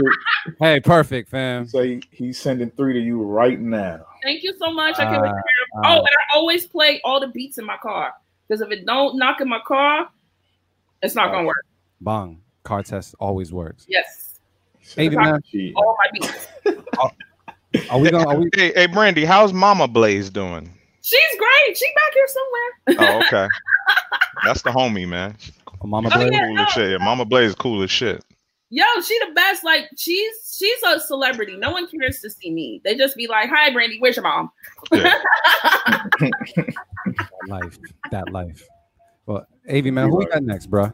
Hey, perfect, fam. So he, he's sending three to you right now. Thank you so much. I can. Uh, oh, uh, and I always play all the beats in my car because if it don't knock in my car, it's not uh, gonna work. Bong. Car test always works. Yes. Avi, man. All my beats. are, are we gonna? Are we... Hey, hey, Brandie, how's Mama Blaze doing? She's great. She back here somewhere. Oh, okay. That's the homie, man. Oh, Mama Blaze, oh, yeah, cool no, as shit. No. Mama Blaze, cool as shit. Yo, she the best. Like she's she's a celebrity. No one cares to see me. They just be like, "Hi, Brandie, where's your mom?" Yeah. that life, that life. Well, Avi, man, who we got next, bro?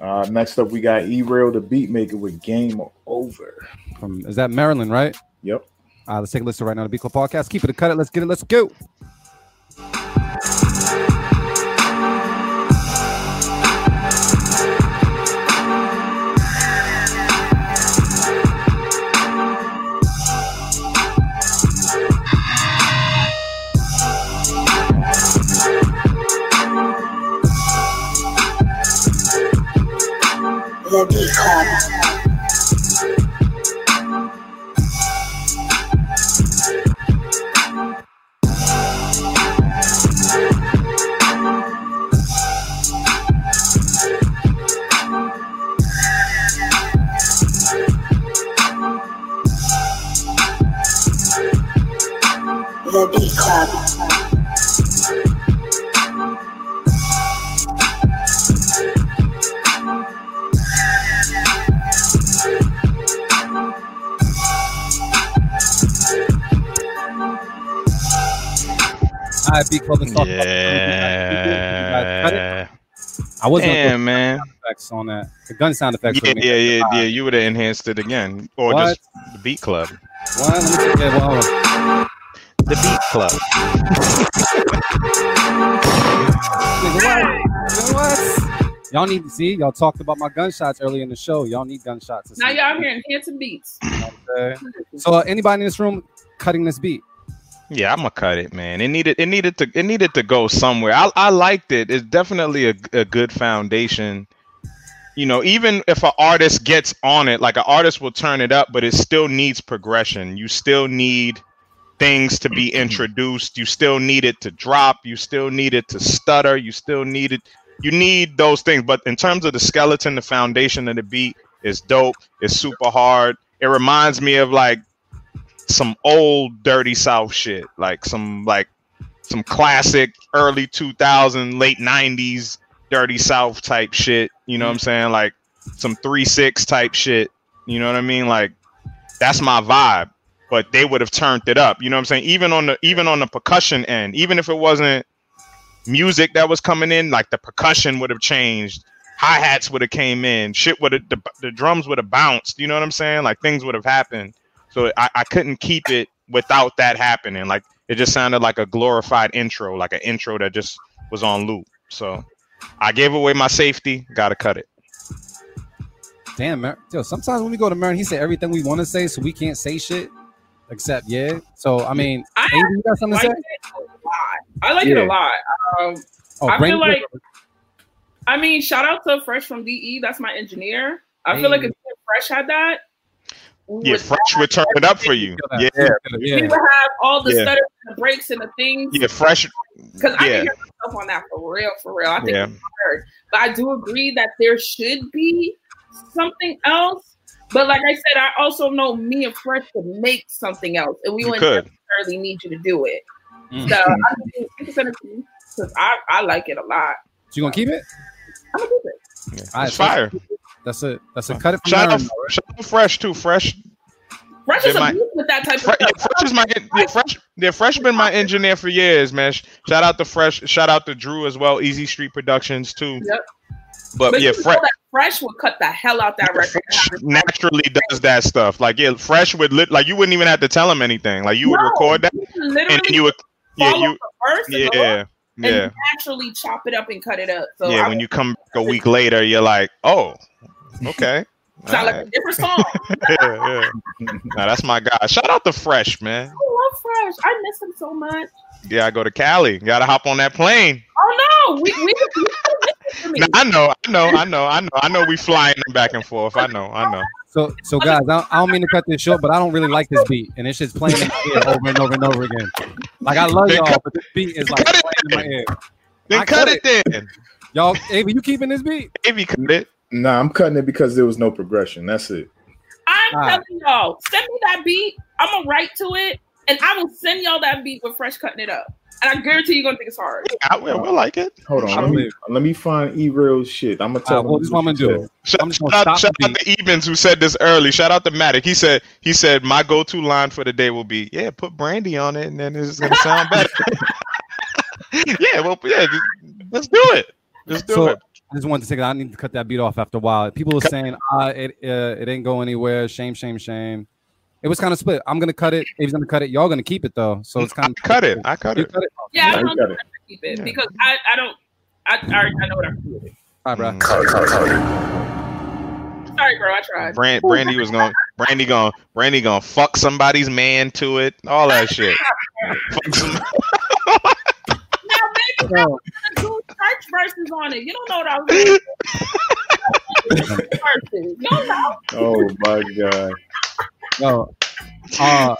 Uh, next up, we got E-Rail, the Beatmaker with Game Over. From, is that Maryland, right? Yep. Uh, let's take a listen right now to Beat Club Podcast. Keep it, cut it. Let's get it. Let's go. The Beat Club. The Beat Club. I Beat Club and talk yeah. about yeah. I wasn't Damn, man. Sound effects on that. The gun sound effects. Yeah, yeah, yeah, yeah. You would have enhanced it again, or what? Just the Beat Club. What? Let me well, the Beat Club. What? What? Y'all need to see. Y'all talked about my gunshots earlier in the show. Y'all need gunshots. Now y'all hearing handsome beats. Okay. So uh, anybody in this room cutting this beat? Yeah, I'm gonna cut it, man. It needed, it needed to, it needed to go somewhere. I, I liked it. It's definitely a, a good foundation. You know, even if an artist gets on it, like an artist will turn it up, but it still needs progression. You still need things to be introduced. You still need it to drop. You still need it to stutter. You still need it. You need those things. But in terms of the skeleton, the foundation of the beat is dope. It's super hard. It reminds me of like some old Dirty South shit, like some like some classic early two thousand, late nineties Dirty South type shit. You know what I'm saying? Like some three six type shit. You know what I mean? Like that's my vibe. But they would have turned it up. You know what I'm saying? Even on the even on the percussion end, even if it wasn't music that was coming in, like the percussion would have changed. Hi-hats would have came in. Shit would have the, the drums would have bounced. You know what I'm saying? Like things would have happened. So I, I couldn't keep it without that happening. Like it just sounded like a glorified intro, like an intro that just was on loop. So I gave away my safety. Gotta cut it. Damn, man. Yo, sometimes when we go to Marrin, he said everything we want to say, so we can't say shit except yeah. So I mean, I Amy, you got something like to say? It a lot. I like yeah. it a lot. Um, oh, I feel like, over. I mean, shout out to Fresh from D E. That's my engineer. I Dang. feel like if Fresh had that. Yeah, Fresh that, would turn it up for you. Yeah, yeah. We would have all the yeah. stutters and the breaks and the things. Yeah, Fresh. Because I yeah. can hear myself on that for real, for real. I think yeah. it's hard. But I do agree that there should be something else. But like I said, I also know me and Fresh could make something else. And we you wouldn't could. necessarily need you to do it. Mm-hmm. So I think send it to you because I, I like it a lot. So you going to keep it? I'm going to keep it. Yeah. All right, it's fire. That's it. That's a cut it. Shout out, shout out Fresh too. Fresh. Fresh is my, with that type Fresh, of stuff. Fresh is my yeah, Fresh. Yeah, Fresh been my engineer for years, man. Shout out to Fresh. Shout out to Drew as well. Easy Street Productions too. Yep. But, but yeah, Fresh. Fresh will cut the hell out that yeah, record. Fresh naturally does that stuff. Like yeah, Fresh would li- like you wouldn't even have to tell him anything. Like you would no, record that, and you would yeah you yeah. yeah. And yeah. actually chop it up and cut it up. So yeah, I when you come a week later, you're like, oh, okay. Sound like right. a different song. yeah, yeah. Nah, that's my guy. Shout out to Fresh, man. I love Fresh. I miss him so much. Yeah, I go to Cali. Gotta hop on that plane. Oh no, we we. we nah, I know, I know, I know, I know, I know. We flying back and forth. I know, I know. So, so guys, I don't mean to cut this short, but I don't really like this beat, and it's just playing in my ear over and over and over again. Like I love y'all, but this beat is like playing in my ear. Then cut it, then. Y'all, Avi, you keeping this beat? Avi, cut it. Nah, I'm cutting it because there was no progression. That's it. I'm telling y'all, send me that beat. I'm gonna write to it, and I will send y'all that beat with Fresh cutting it up. And I guarantee you're gonna think it's hard. Yeah, I will. We'll like it. Hold on. Let me, let me find E-Rail shit. I'm gonna tell right, well, this what I'm gonna do. Shout, I'm just gonna shout out, shout out to Evans who said this early. Shout out to Matic. He said he said my go-to line for the day will be yeah, put Brandie on it, and then it's gonna sound better. yeah, well, yeah, let's do it. Let's do so, it. I just wanted to take it. I need to cut that beat off after a while. People are cut. saying ah, it uh, it ain't go anywhere. Shame, shame, shame. It was kind of split. I'm gonna cut it. He's gonna cut it. Y'all gonna keep it though. So it's kind of I cut it. I cut it. Cut it. Yeah, yeah, I don't cut it. Keep it yeah. because I, I don't. I already I, I know what I'm doing. All right, bro. Cut it, cut it, cut it. Sorry, bro. I tried. Brand, Brandie was gonna. Brandie gonna. Brandie gonna fuck somebody's man to it. All that shit. fuck somebody. Now, baby, no. two church verses on it. You don't know what I was doing. You don't know. Oh my god. Yo, uh,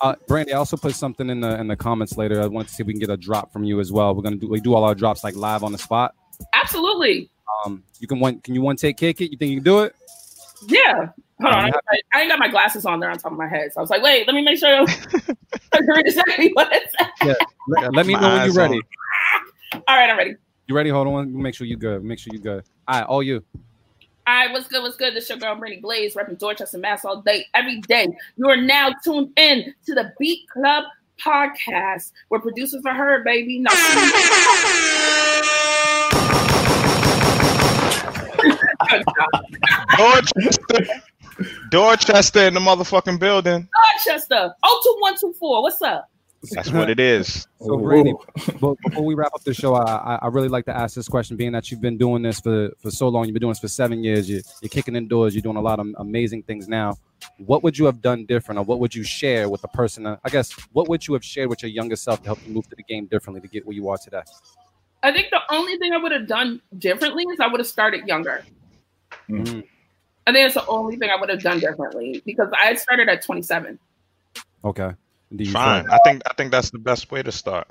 uh, Brandie, I also put something in the in the comments later. I want to see if we can get a drop from you as well. We're gonna do we do all our drops like live on the spot. Absolutely. Um, you can one can you one take kick it? You think you can do it? Yeah. Hold um, on, I, got, I ain't got my glasses on there on top of my head, so I was like, wait, let me make sure. I'm exactly what it said. Yeah. Let, let me know when you're ready. On. All right, I'm ready. You ready? Hold on. Make sure you good. Make sure you good. All right, all you. All right, what's good? What's good? This your girl Brandie Blaze, repping Dorchester, Mass all day, every day. You are now tuned in to the Beat Club podcast where producers are heard, baby. No. Dorchester. Dorchester in the motherfucking building. Dorchester. oh two one two four. What's up? That's what it is. So, Brandie, before we wrap up the show, I, I really like to ask this question, being that you've been doing this for, for so long. You've been doing this for seven years. You're, you're kicking in doors. You're doing a lot of amazing things now. What would you have done different, or what would you share with the person? I guess, what would you have shared with your younger self to help you move through the game differently to get where you are today? I think the only thing I would have done differently is I would have started younger. Mm-hmm. I think it's the only thing I would have done differently, because I started at twenty-seven. Okay. Fine. I think I think that's the best way to start.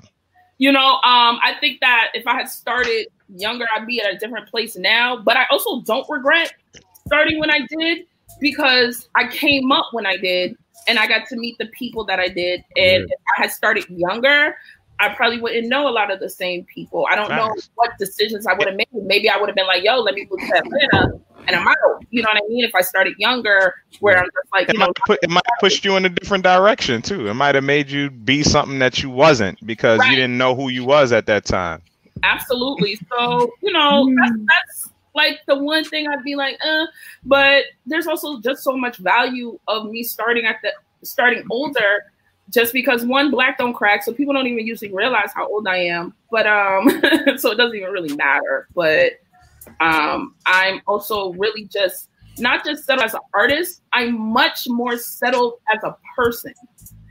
You know, um, I think that if I had started younger, I'd be at a different place now. But I also don't regret starting when I did, because I came up when I did, and I got to meet the people that I did. And yeah. If I had started younger, I probably wouldn't know a lot of the same people. I don't nice. know what decisions I would have made. Maybe I would have been like, yo, let me move to Atlanta, and I'm out. You know what I mean? If I started younger, where I'm just like, you it know. Might put, it might have pushed you in a different direction, too. It might have made you be something that you wasn't, because right. you didn't know who you was at that time. Absolutely. So, you know, that's, that's like the one thing I'd be like, uh. But there's also just so much value of me starting at the starting older, just because, one, black don't crack, so people don't even usually realize how old I am. But um, so it doesn't even really matter. But um, I'm also really just not just settled as an artist. I'm much more settled as a person,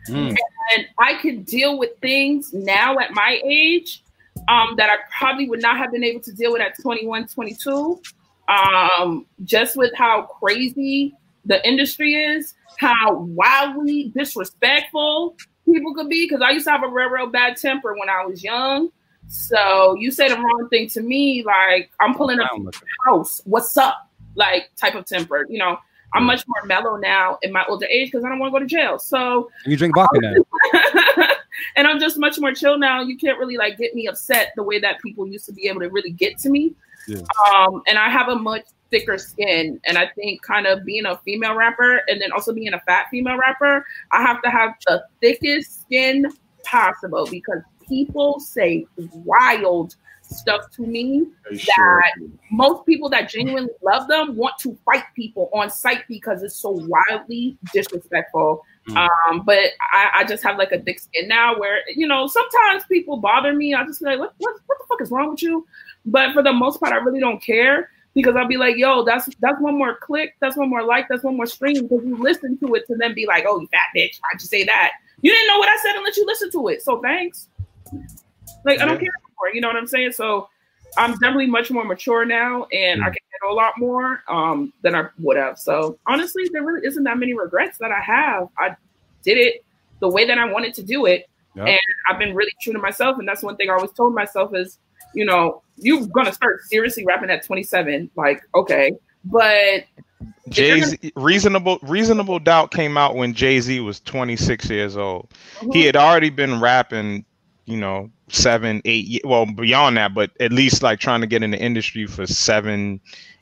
mm. and, and I can deal with things now at my age um, that I probably would not have been able to deal with at twenty-one, twenty-two, um, just with how crazy the industry is, how wildly disrespectful people could be. Because I used to have a real, real bad temper when I was young. So you say the wrong thing to me, like, I'm pulling up to the house, what's up? Like, type of temper. You know, I'm much more mellow now in my older age because I don't want to go to jail. So you drink vodka now. And I'm just much more chill now. You can't really, like, get me upset the way that people used to be able to really get to me. Yeah. Um, and I have a much thicker skin, and I think kind of being a female rapper and then also being a fat female rapper, I have to have the thickest skin possible, because people say wild stuff to me that sure? most people that genuinely love them want to fight people on sight because it's so wildly disrespectful. Mm. Um, but I, I just have like a thick skin now where, you know, sometimes people bother me. I'll just be like, what, what, what the fuck is wrong with you? But for the most part, I really don't care, because I'll be like, yo, that's that's one more click, that's one more like, that's one more stream, because you listen to it to then be like, oh, you fat bitch, why'd you say that? You didn't know what I said unless you listened to it, so thanks. Like, yeah. I don't care anymore, you know what I'm saying? So I'm definitely much more mature now, and mm. I can handle a lot more um, than I would have. So honestly, there really isn't that many regrets that I have. I did it the way that I wanted to do it, yep. and I've been really true to myself, and that's one thing I always told myself is, you know, you're going to start seriously rapping at twenty-seven. Like, okay. But Jay-Z, gonna- reasonable, reasonable Doubt came out when Jay-Z was twenty-six years old. Mm-hmm. He had already been rapping, you know, seven, eight, well, beyond that, but at least like trying to get in the industry for seven,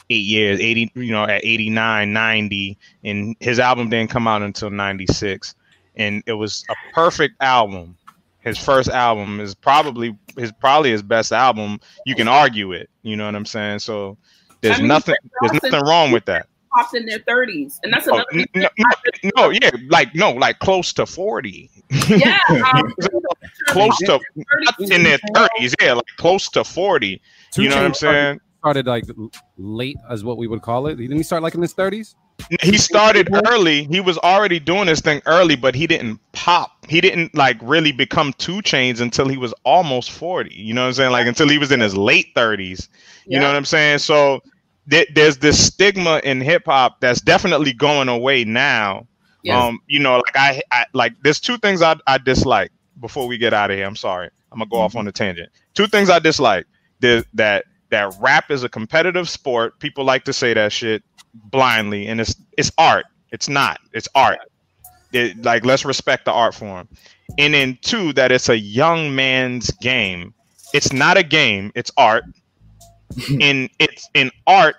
eight years, eighty, you know, at eighty-nine, ninety. And his album didn't come out until ninety-six. And it was a perfect album. His first album is probably his probably his best album. You can argue it, you know what I'm saying? So there's I mean, nothing there's nothing wrong with that. Pops in their thirties, and that's another. Oh, no, no, no, yeah, like no, like close to forty. Yeah, um, close to in their thirties. Yeah, like close to forty. You know what I'm saying? Started like late, as what we would call it. Didn't he start like in his thirties? He started early. He was already doing this thing early, but he didn't pop. He didn't like really become two Chainz until he was almost forty. You know what I'm saying? Like until he was in his late thirties. You yeah. know what I'm saying? So th- there's this stigma in hip hop that's definitely going away now. Yes. Um, you know, like I, I like there's two things I, I dislike before we get out of here. I'm sorry. I'm gonna go mm-hmm. off on a tangent. Two things I dislike. There's that that rap is a competitive sport. People like to say that shit blindly, and it's it's art. It's not. It's art. It, like, let's respect the art form. And then two, that it's a young man's game. It's not a game. It's art. in it's in art,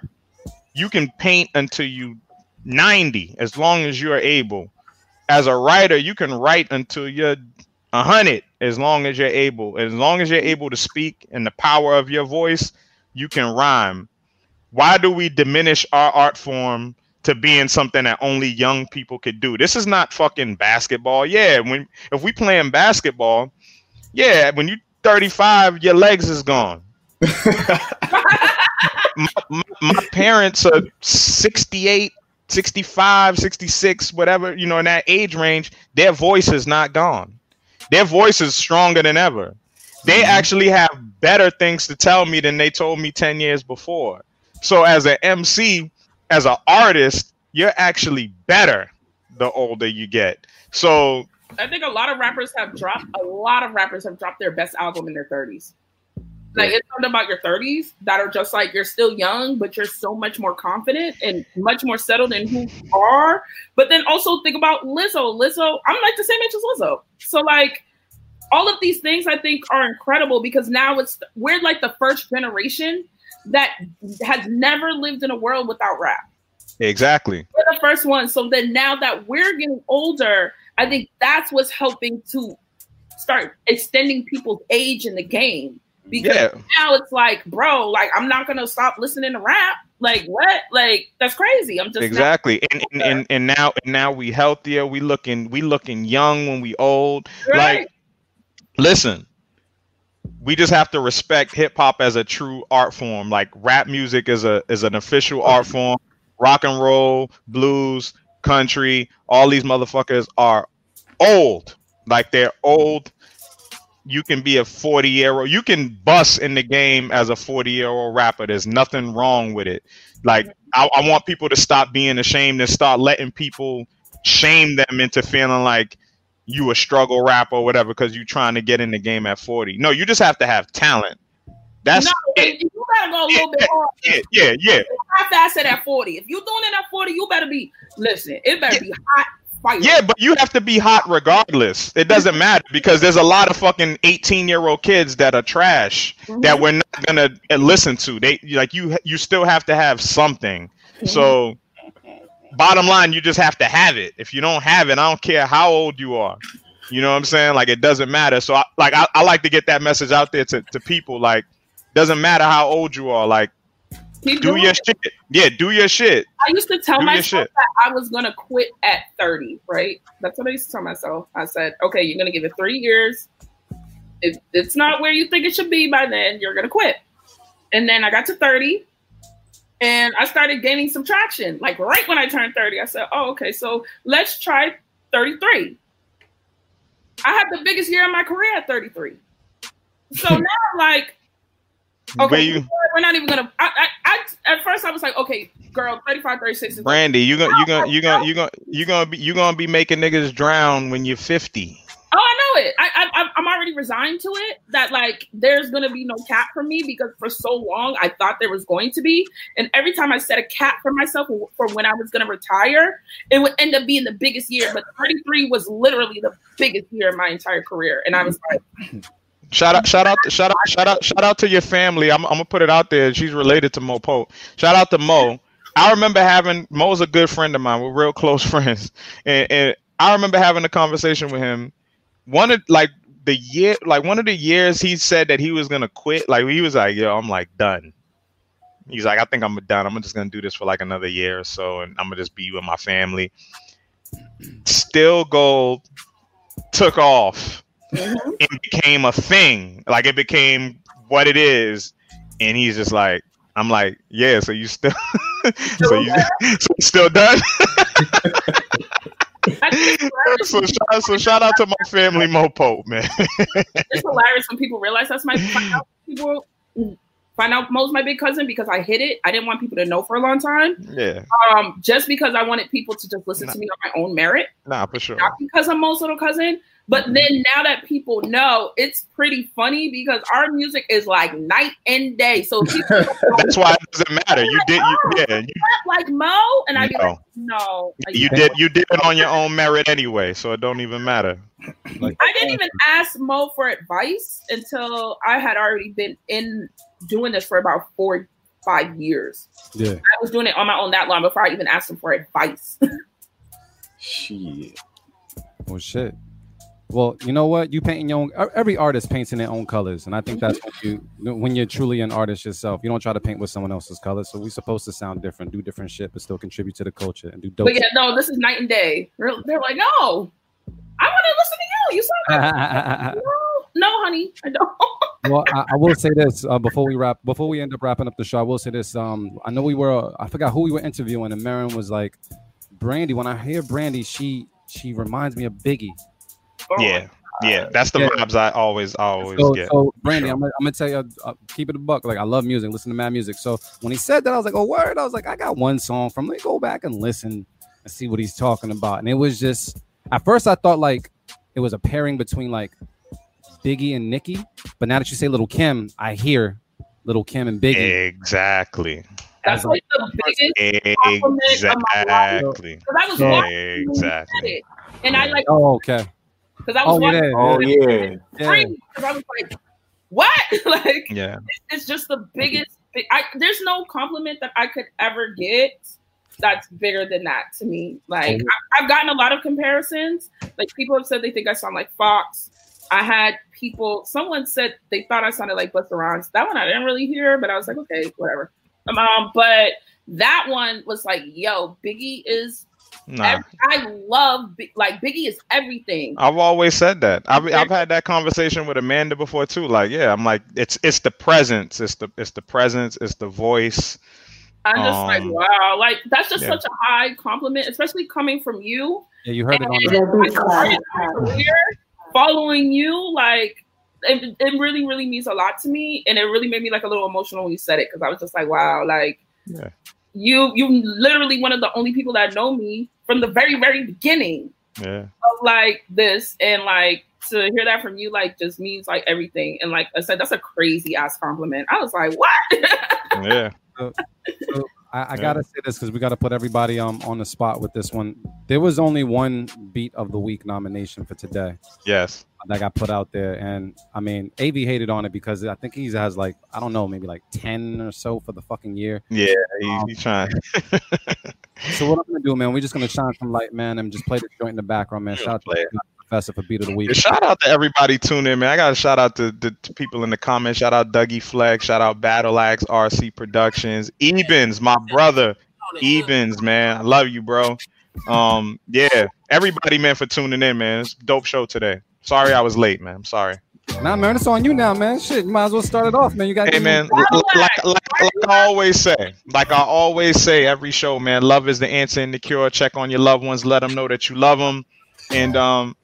you can paint until you ninety, as long as you are able. As a writer, you can write until you're a hundred, as long as you're able. As long as you're able to speak and the power of your voice, you can rhyme. Why do we diminish our art form to being something that only young people could do? This is not fucking basketball. Yeah, when if we playing basketball, yeah, when you thirty-five, your legs is gone. my, my, my parents are sixty-eight, sixty-five, sixty-six, whatever, you know, in that age range, their voice is not gone. Their voice is stronger than ever. They actually have better things to tell me than they told me ten years before. So as an M C, as an artist, you're actually better the older you get. So I think a lot of rappers have dropped, a lot of rappers have dropped their best album in their thirties. Like, it's something about your thirties that are just like, you're still young, but you're so much more confident and much more settled in who you are. But then also think about Lizzo. Lizzo, I'm like the same age as Lizzo. So like, all of these things I think are incredible because now it's, we're like the first generation that has never lived in a world without rap. Exactly. We're the first one. So then now that we're getting older, I think that's what's helping to start extending people's age in the game. Because yeah. now it's like, bro, like, I'm not going to stop listening to rap. Like, what? Like, that's crazy. I'm just exactly. And, and and and now and now we healthier. We looking we looking young when we old. Right. Like, listen, we just have to respect hip hop as a true art form. Like, rap music is a is an official art form. Rock and roll, blues, country, all these motherfuckers are old. Like, they're old. You can be a forty year old, you can bust in the game as a forty year old rapper. There's nothing wrong with it. Like, I, I want people to stop being ashamed and start letting people shame them into feeling like you a struggle rapper or whatever because you trying to get in the game at forty. No, you just have to have talent. That's no, it. You gotta go a little yeah, bit hard. Yeah, yeah, yeah. You have to answer that forty. If you're doing it at forty, you better be, listen, it better yeah. be hot. Fire. Yeah, but you have to be hot regardless. It doesn't matter because there's a lot of fucking eighteen year old kids that are trash mm-hmm. that we're not gonna listen to. They like you. You still have to have something. Mm-hmm. So, bottom line, you just have to have it. If you don't have it, I don't care how old you are. You know what I'm saying? Like, it doesn't matter. So, I, like, I, I like to get that message out there to to people. Like, doesn't matter how old you are. Like. Keep do your it. shit. Yeah, do your shit. I used to tell do myself that I was going to quit at thirty, right? That's what I used to tell myself. I said, okay, you're going to give it three years. If it's not where you think it should be by then, you're going to quit. And then I got to thirty and I started gaining some traction. Like, right when I turned thirty, I said, oh, okay, so let's try thirty-three. I had the biggest year of my career at thirty-three. So now, like, okay, you, we're not even gonna. I, I, I, at first, I was like, okay, girl, thirty-five, thirty-six. Brandie, you gonna, you gonna, you gonna, you gonna, you gonna be, you gonna be making niggas drown when you're fifty. Oh, I know it. I, I, I'm already resigned to it. That like, there's gonna be no cap for me because for so long I thought there was going to be, and every time I set a cap for myself for when I was gonna retire, it would end up being the biggest year. But thirty-three was literally the biggest year of my entire career, and I was like. Shout out, shout out, shout out, shout out, shout out to your family. I'm, I'm gonna put it out there. She's related to Mo Pope. Shout out to Mo. I remember having Mo's a good friend of mine. We're real close friends, and, and I remember having a conversation with him. One of like the year, like one of the years, he said that he was gonna quit. Like he was like, "Yo, I'm like done." He's like, "I think I'm done. I'm just gonna do this for like another year or so, and I'm gonna just be with my family." Still Gold took off. Mm-hmm. It became a thing, like it became what it is, and he's just like, I'm like, yeah. So you still, so you, so you still done. so, shout, so shout out to my family, Mo Pope, man. It's hilarious when people realize that's my find out people find out Mo's my big cousin because I hid it. I didn't want people to know for a long time. Yeah. Um, just because I wanted people to just listen nah. to me on my own merit. Nah, for sure. Not because I'm Mo's little cousin. But then now that people know, it's pretty funny because our music is like night and day. So that's why it doesn't matter. You like, did, you, oh, yeah. You, like Mo, and I be like, no. Like, you, you did, you did it on your own merit anyway, so it don't even matter. Like, I didn't even ask Mo for advice until I had already been in doing this for about four, five years. Yeah, I was doing it on my own that long before I even asked him for advice. Shit. Oh shit. Well, you know what? You painting your own. Every artist paints in their own colors, and I think that's what you, when you're truly an artist yourself. You don't try to paint with someone else's colors. So we're supposed to sound different, do different shit, but still contribute to the culture and do dope. But yeah, no, this is night and day. They're like, no, I want to listen to you. You sound like, no, no, honey, I don't. Well, I, I will say this uh, before we wrap, before we end up wrapping up the show, I will say this. Um, I know we were, uh, I forgot who we were interviewing, and Marrin was like, Brandie. When I hear Brandie, she she reminds me of Biggie. Oh, yeah, yeah, that's the yeah. vibes I always, always so, get. So, Brandie, sure. I'm, I'm gonna tell you, uh, keep it a buck. Like, I love music, listen to mad music. So, when he said that, I was like, oh, word. I was like, I got one song from, let me go back and listen and see what he's talking about. And it was just, at first, I thought like it was a pairing between like Biggie and Nicki, but now that you say Lil' Kim, I hear Lil' Kim and Biggie. Exactly. That's like the biggest compliment exactly. of my life. Because I was watching exactly. it, and I like. Oh, okay. Because I was oh, watching. Yeah. Oh yeah. Because yeah. I was like, what? like, yeah. It's just the biggest. I, there's no compliment that I could ever get that's bigger than that to me. Like, I, I've gotten a lot of comparisons. Like, people have said they think I sound like Fox. I had people. Someone said they thought I sounded like Busta Rhymes. That one I didn't really hear, but I was like, okay, whatever. Um, but that one was like, yo, Biggie is. Nah. Every, I love like Biggie is everything. I've always said that. I've I've had that conversation with Amanda before too. Like, yeah, I'm like, it's it's the presence, it's the it's the presence, it's the voice. I'm just um, like, wow, like that's just yeah. such a high compliment, especially coming from you. Yeah, you heard and, it on the started career, following you, like. It, it really, really means a lot to me, and it really made me like a little emotional when you said it, because I was just like, "Wow!" Like, yeah. you, you literally one of the only people that know me from the very, very beginning yeah. of like this, and like to hear that from you, like, just means like everything. And like I said, that's a crazy ass compliment. I was like, "What?" yeah. So, so I, I yeah. gotta say this because we gotta put everybody um on the spot with this one. There was only one Beat of the Week nomination for today. Yes. That got put out there, and I mean, A B hated on it because I think he has like I don't know, maybe like ten or so for the fucking year. Yeah, he's um, he trying. So what I'm gonna do, man? We're just gonna shine some light, man, and just play the joint in the background, man. Shout out to the Professor for Beat of the Week. Shout out to everybody tuning in, man. I got a shout out to the people in the comments. Shout out Dougie Flex. Shout out Battle Axe, R C Productions, Ebens, my brother, Ebens, man. I love you, bro. Um, yeah, everybody, man, for tuning in, man. It's a dope show today. Sorry I was late, man. I'm sorry. Nah, man, it's on you now, man. Shit, you might as well start it off, man. You got. Hey, man, like, like, like I always say, like I always say every show, man, love is the answer and the cure. Check on your loved ones. Let them know that you love them. And um,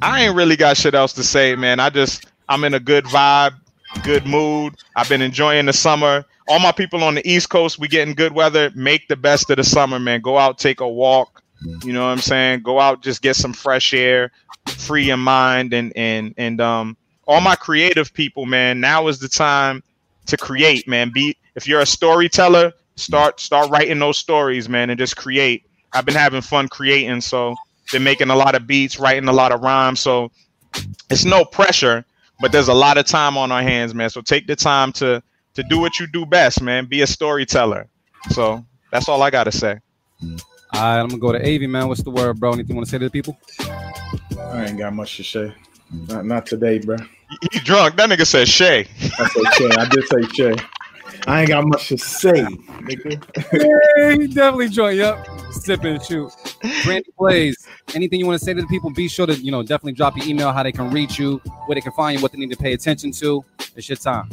I ain't really got shit else to say, man. I just, I'm in a good vibe, good mood. I've been enjoying the summer. All my people on the East Coast, we getting good weather. Make the best of the summer, man. Go out, take a walk. You know what I'm saying? Go out, just get some fresh air. Free your mind and and and um all my creative people, man. Now is the time to create, man. Be if you're a storyteller, start start writing those stories, man, and just create. I've been having fun creating, so been making a lot of beats, writing a lot of rhymes. So it's no pressure, but there's a lot of time on our hands, man. So take the time to to do what you do best, man. Be a storyteller. So that's all I gotta say. All right, I'm gonna go to Avi, man. What's the word, bro? Anything you want to say to the people? I ain't got much to say. Not not today, bro. You drunk? That nigga said Shay. I said Shay. I did say Shay. I ain't got much to say, nigga. Hey, you definitely drunk. Yep. Sip and shoot. Brandie Blaze. Anything you want to say to the people? Be sure to you know definitely drop your email, how they can reach you, where they can find you, what they need to pay attention to. It's your time.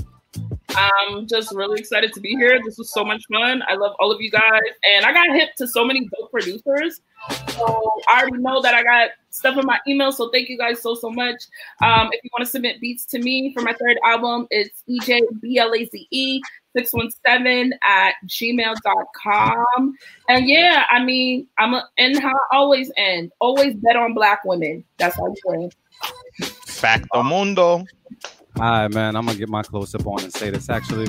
I'm just really excited to be here. This was so much fun. I love all of you guys. And I got hip to so many dope producers. So I already know that I got stuff in my email. So thank you guys so, so much. Um, if you want to submit beats to me for my third album, it's E J Blaze six one seven at gmail dot com. And yeah, I mean, I'm a, and how I always end. Always bet on black women. That's how you win. Facto mundo. All right, man, I'm going to get my close-up on and say this, actually.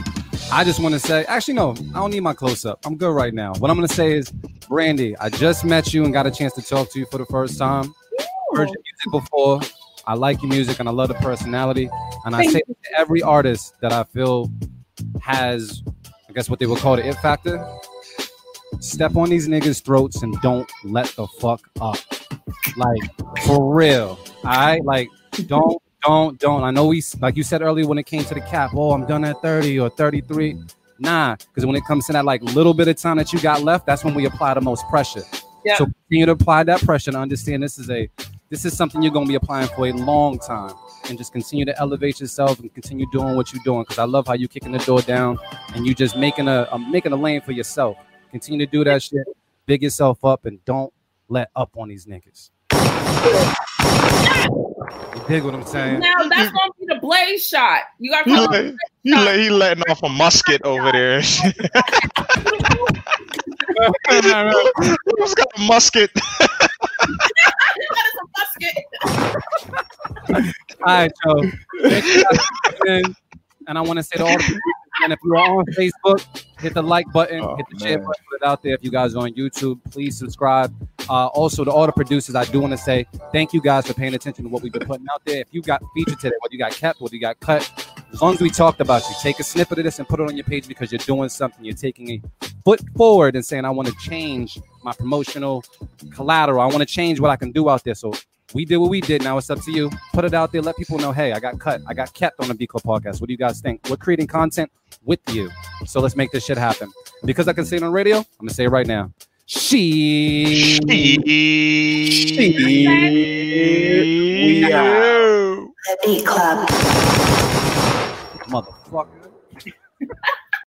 I just want to say, actually, no, I don't need my close-up. I'm good right now. What I'm going to say is, Brandie, I just met you and got a chance to talk to you for the first time. I've heard your music before. I like your music, and I love the personality. And I say this to every artist that I feel has, I guess, what they would call the it factor. Step on these niggas' throats and don't let the fuck up. Like, for real. All right? Like, don't, don't, don't. I know we, like you said earlier when it came to the cap, oh, I'm done at thirty or thirty-three. Nah, because when it comes to that, like, little bit of time that you got left, that's when we apply the most pressure. Yeah. So continue to apply that pressure and understand this is a, this is something you're going to be applying for a long time. And just continue to elevate yourself and continue doing what you're doing. Because I love how you're kicking the door down and you just making a, a making a lane for yourself. Continue to do that shit. Big yourself up and don't let up on these niggas. You dig what I'm saying? Now that's gonna be the Blaze shot. You got to. He, he, he letting off a musket over there. Who's got a musket? All right, Joe. And I want to say to all the people, and if you're on Facebook, hit the like button, oh, hit the share button, put it out there. If you guys are on YouTube, please subscribe. Uh, also, to all the producers, I do want to say thank you guys for paying attention to what we've been putting out there. If you got featured today, whether you got kept, whether you got cut, as long as we talked about you, take a snippet of this and put it on your page because you're doing something. You're taking a foot forward and saying, I want to change my promotional collateral. I want to change what I can do out there. So we did what we did. Now it's up to you. Put it out there. Let people know, hey, I got cut. I got kept on the Beat Club podcast. What do you guys think? We're creating content with you. So let's make this shit happen. Because I can say it on radio, I'm going to say it right now. She. She. She. The Beat Club. Motherfucker.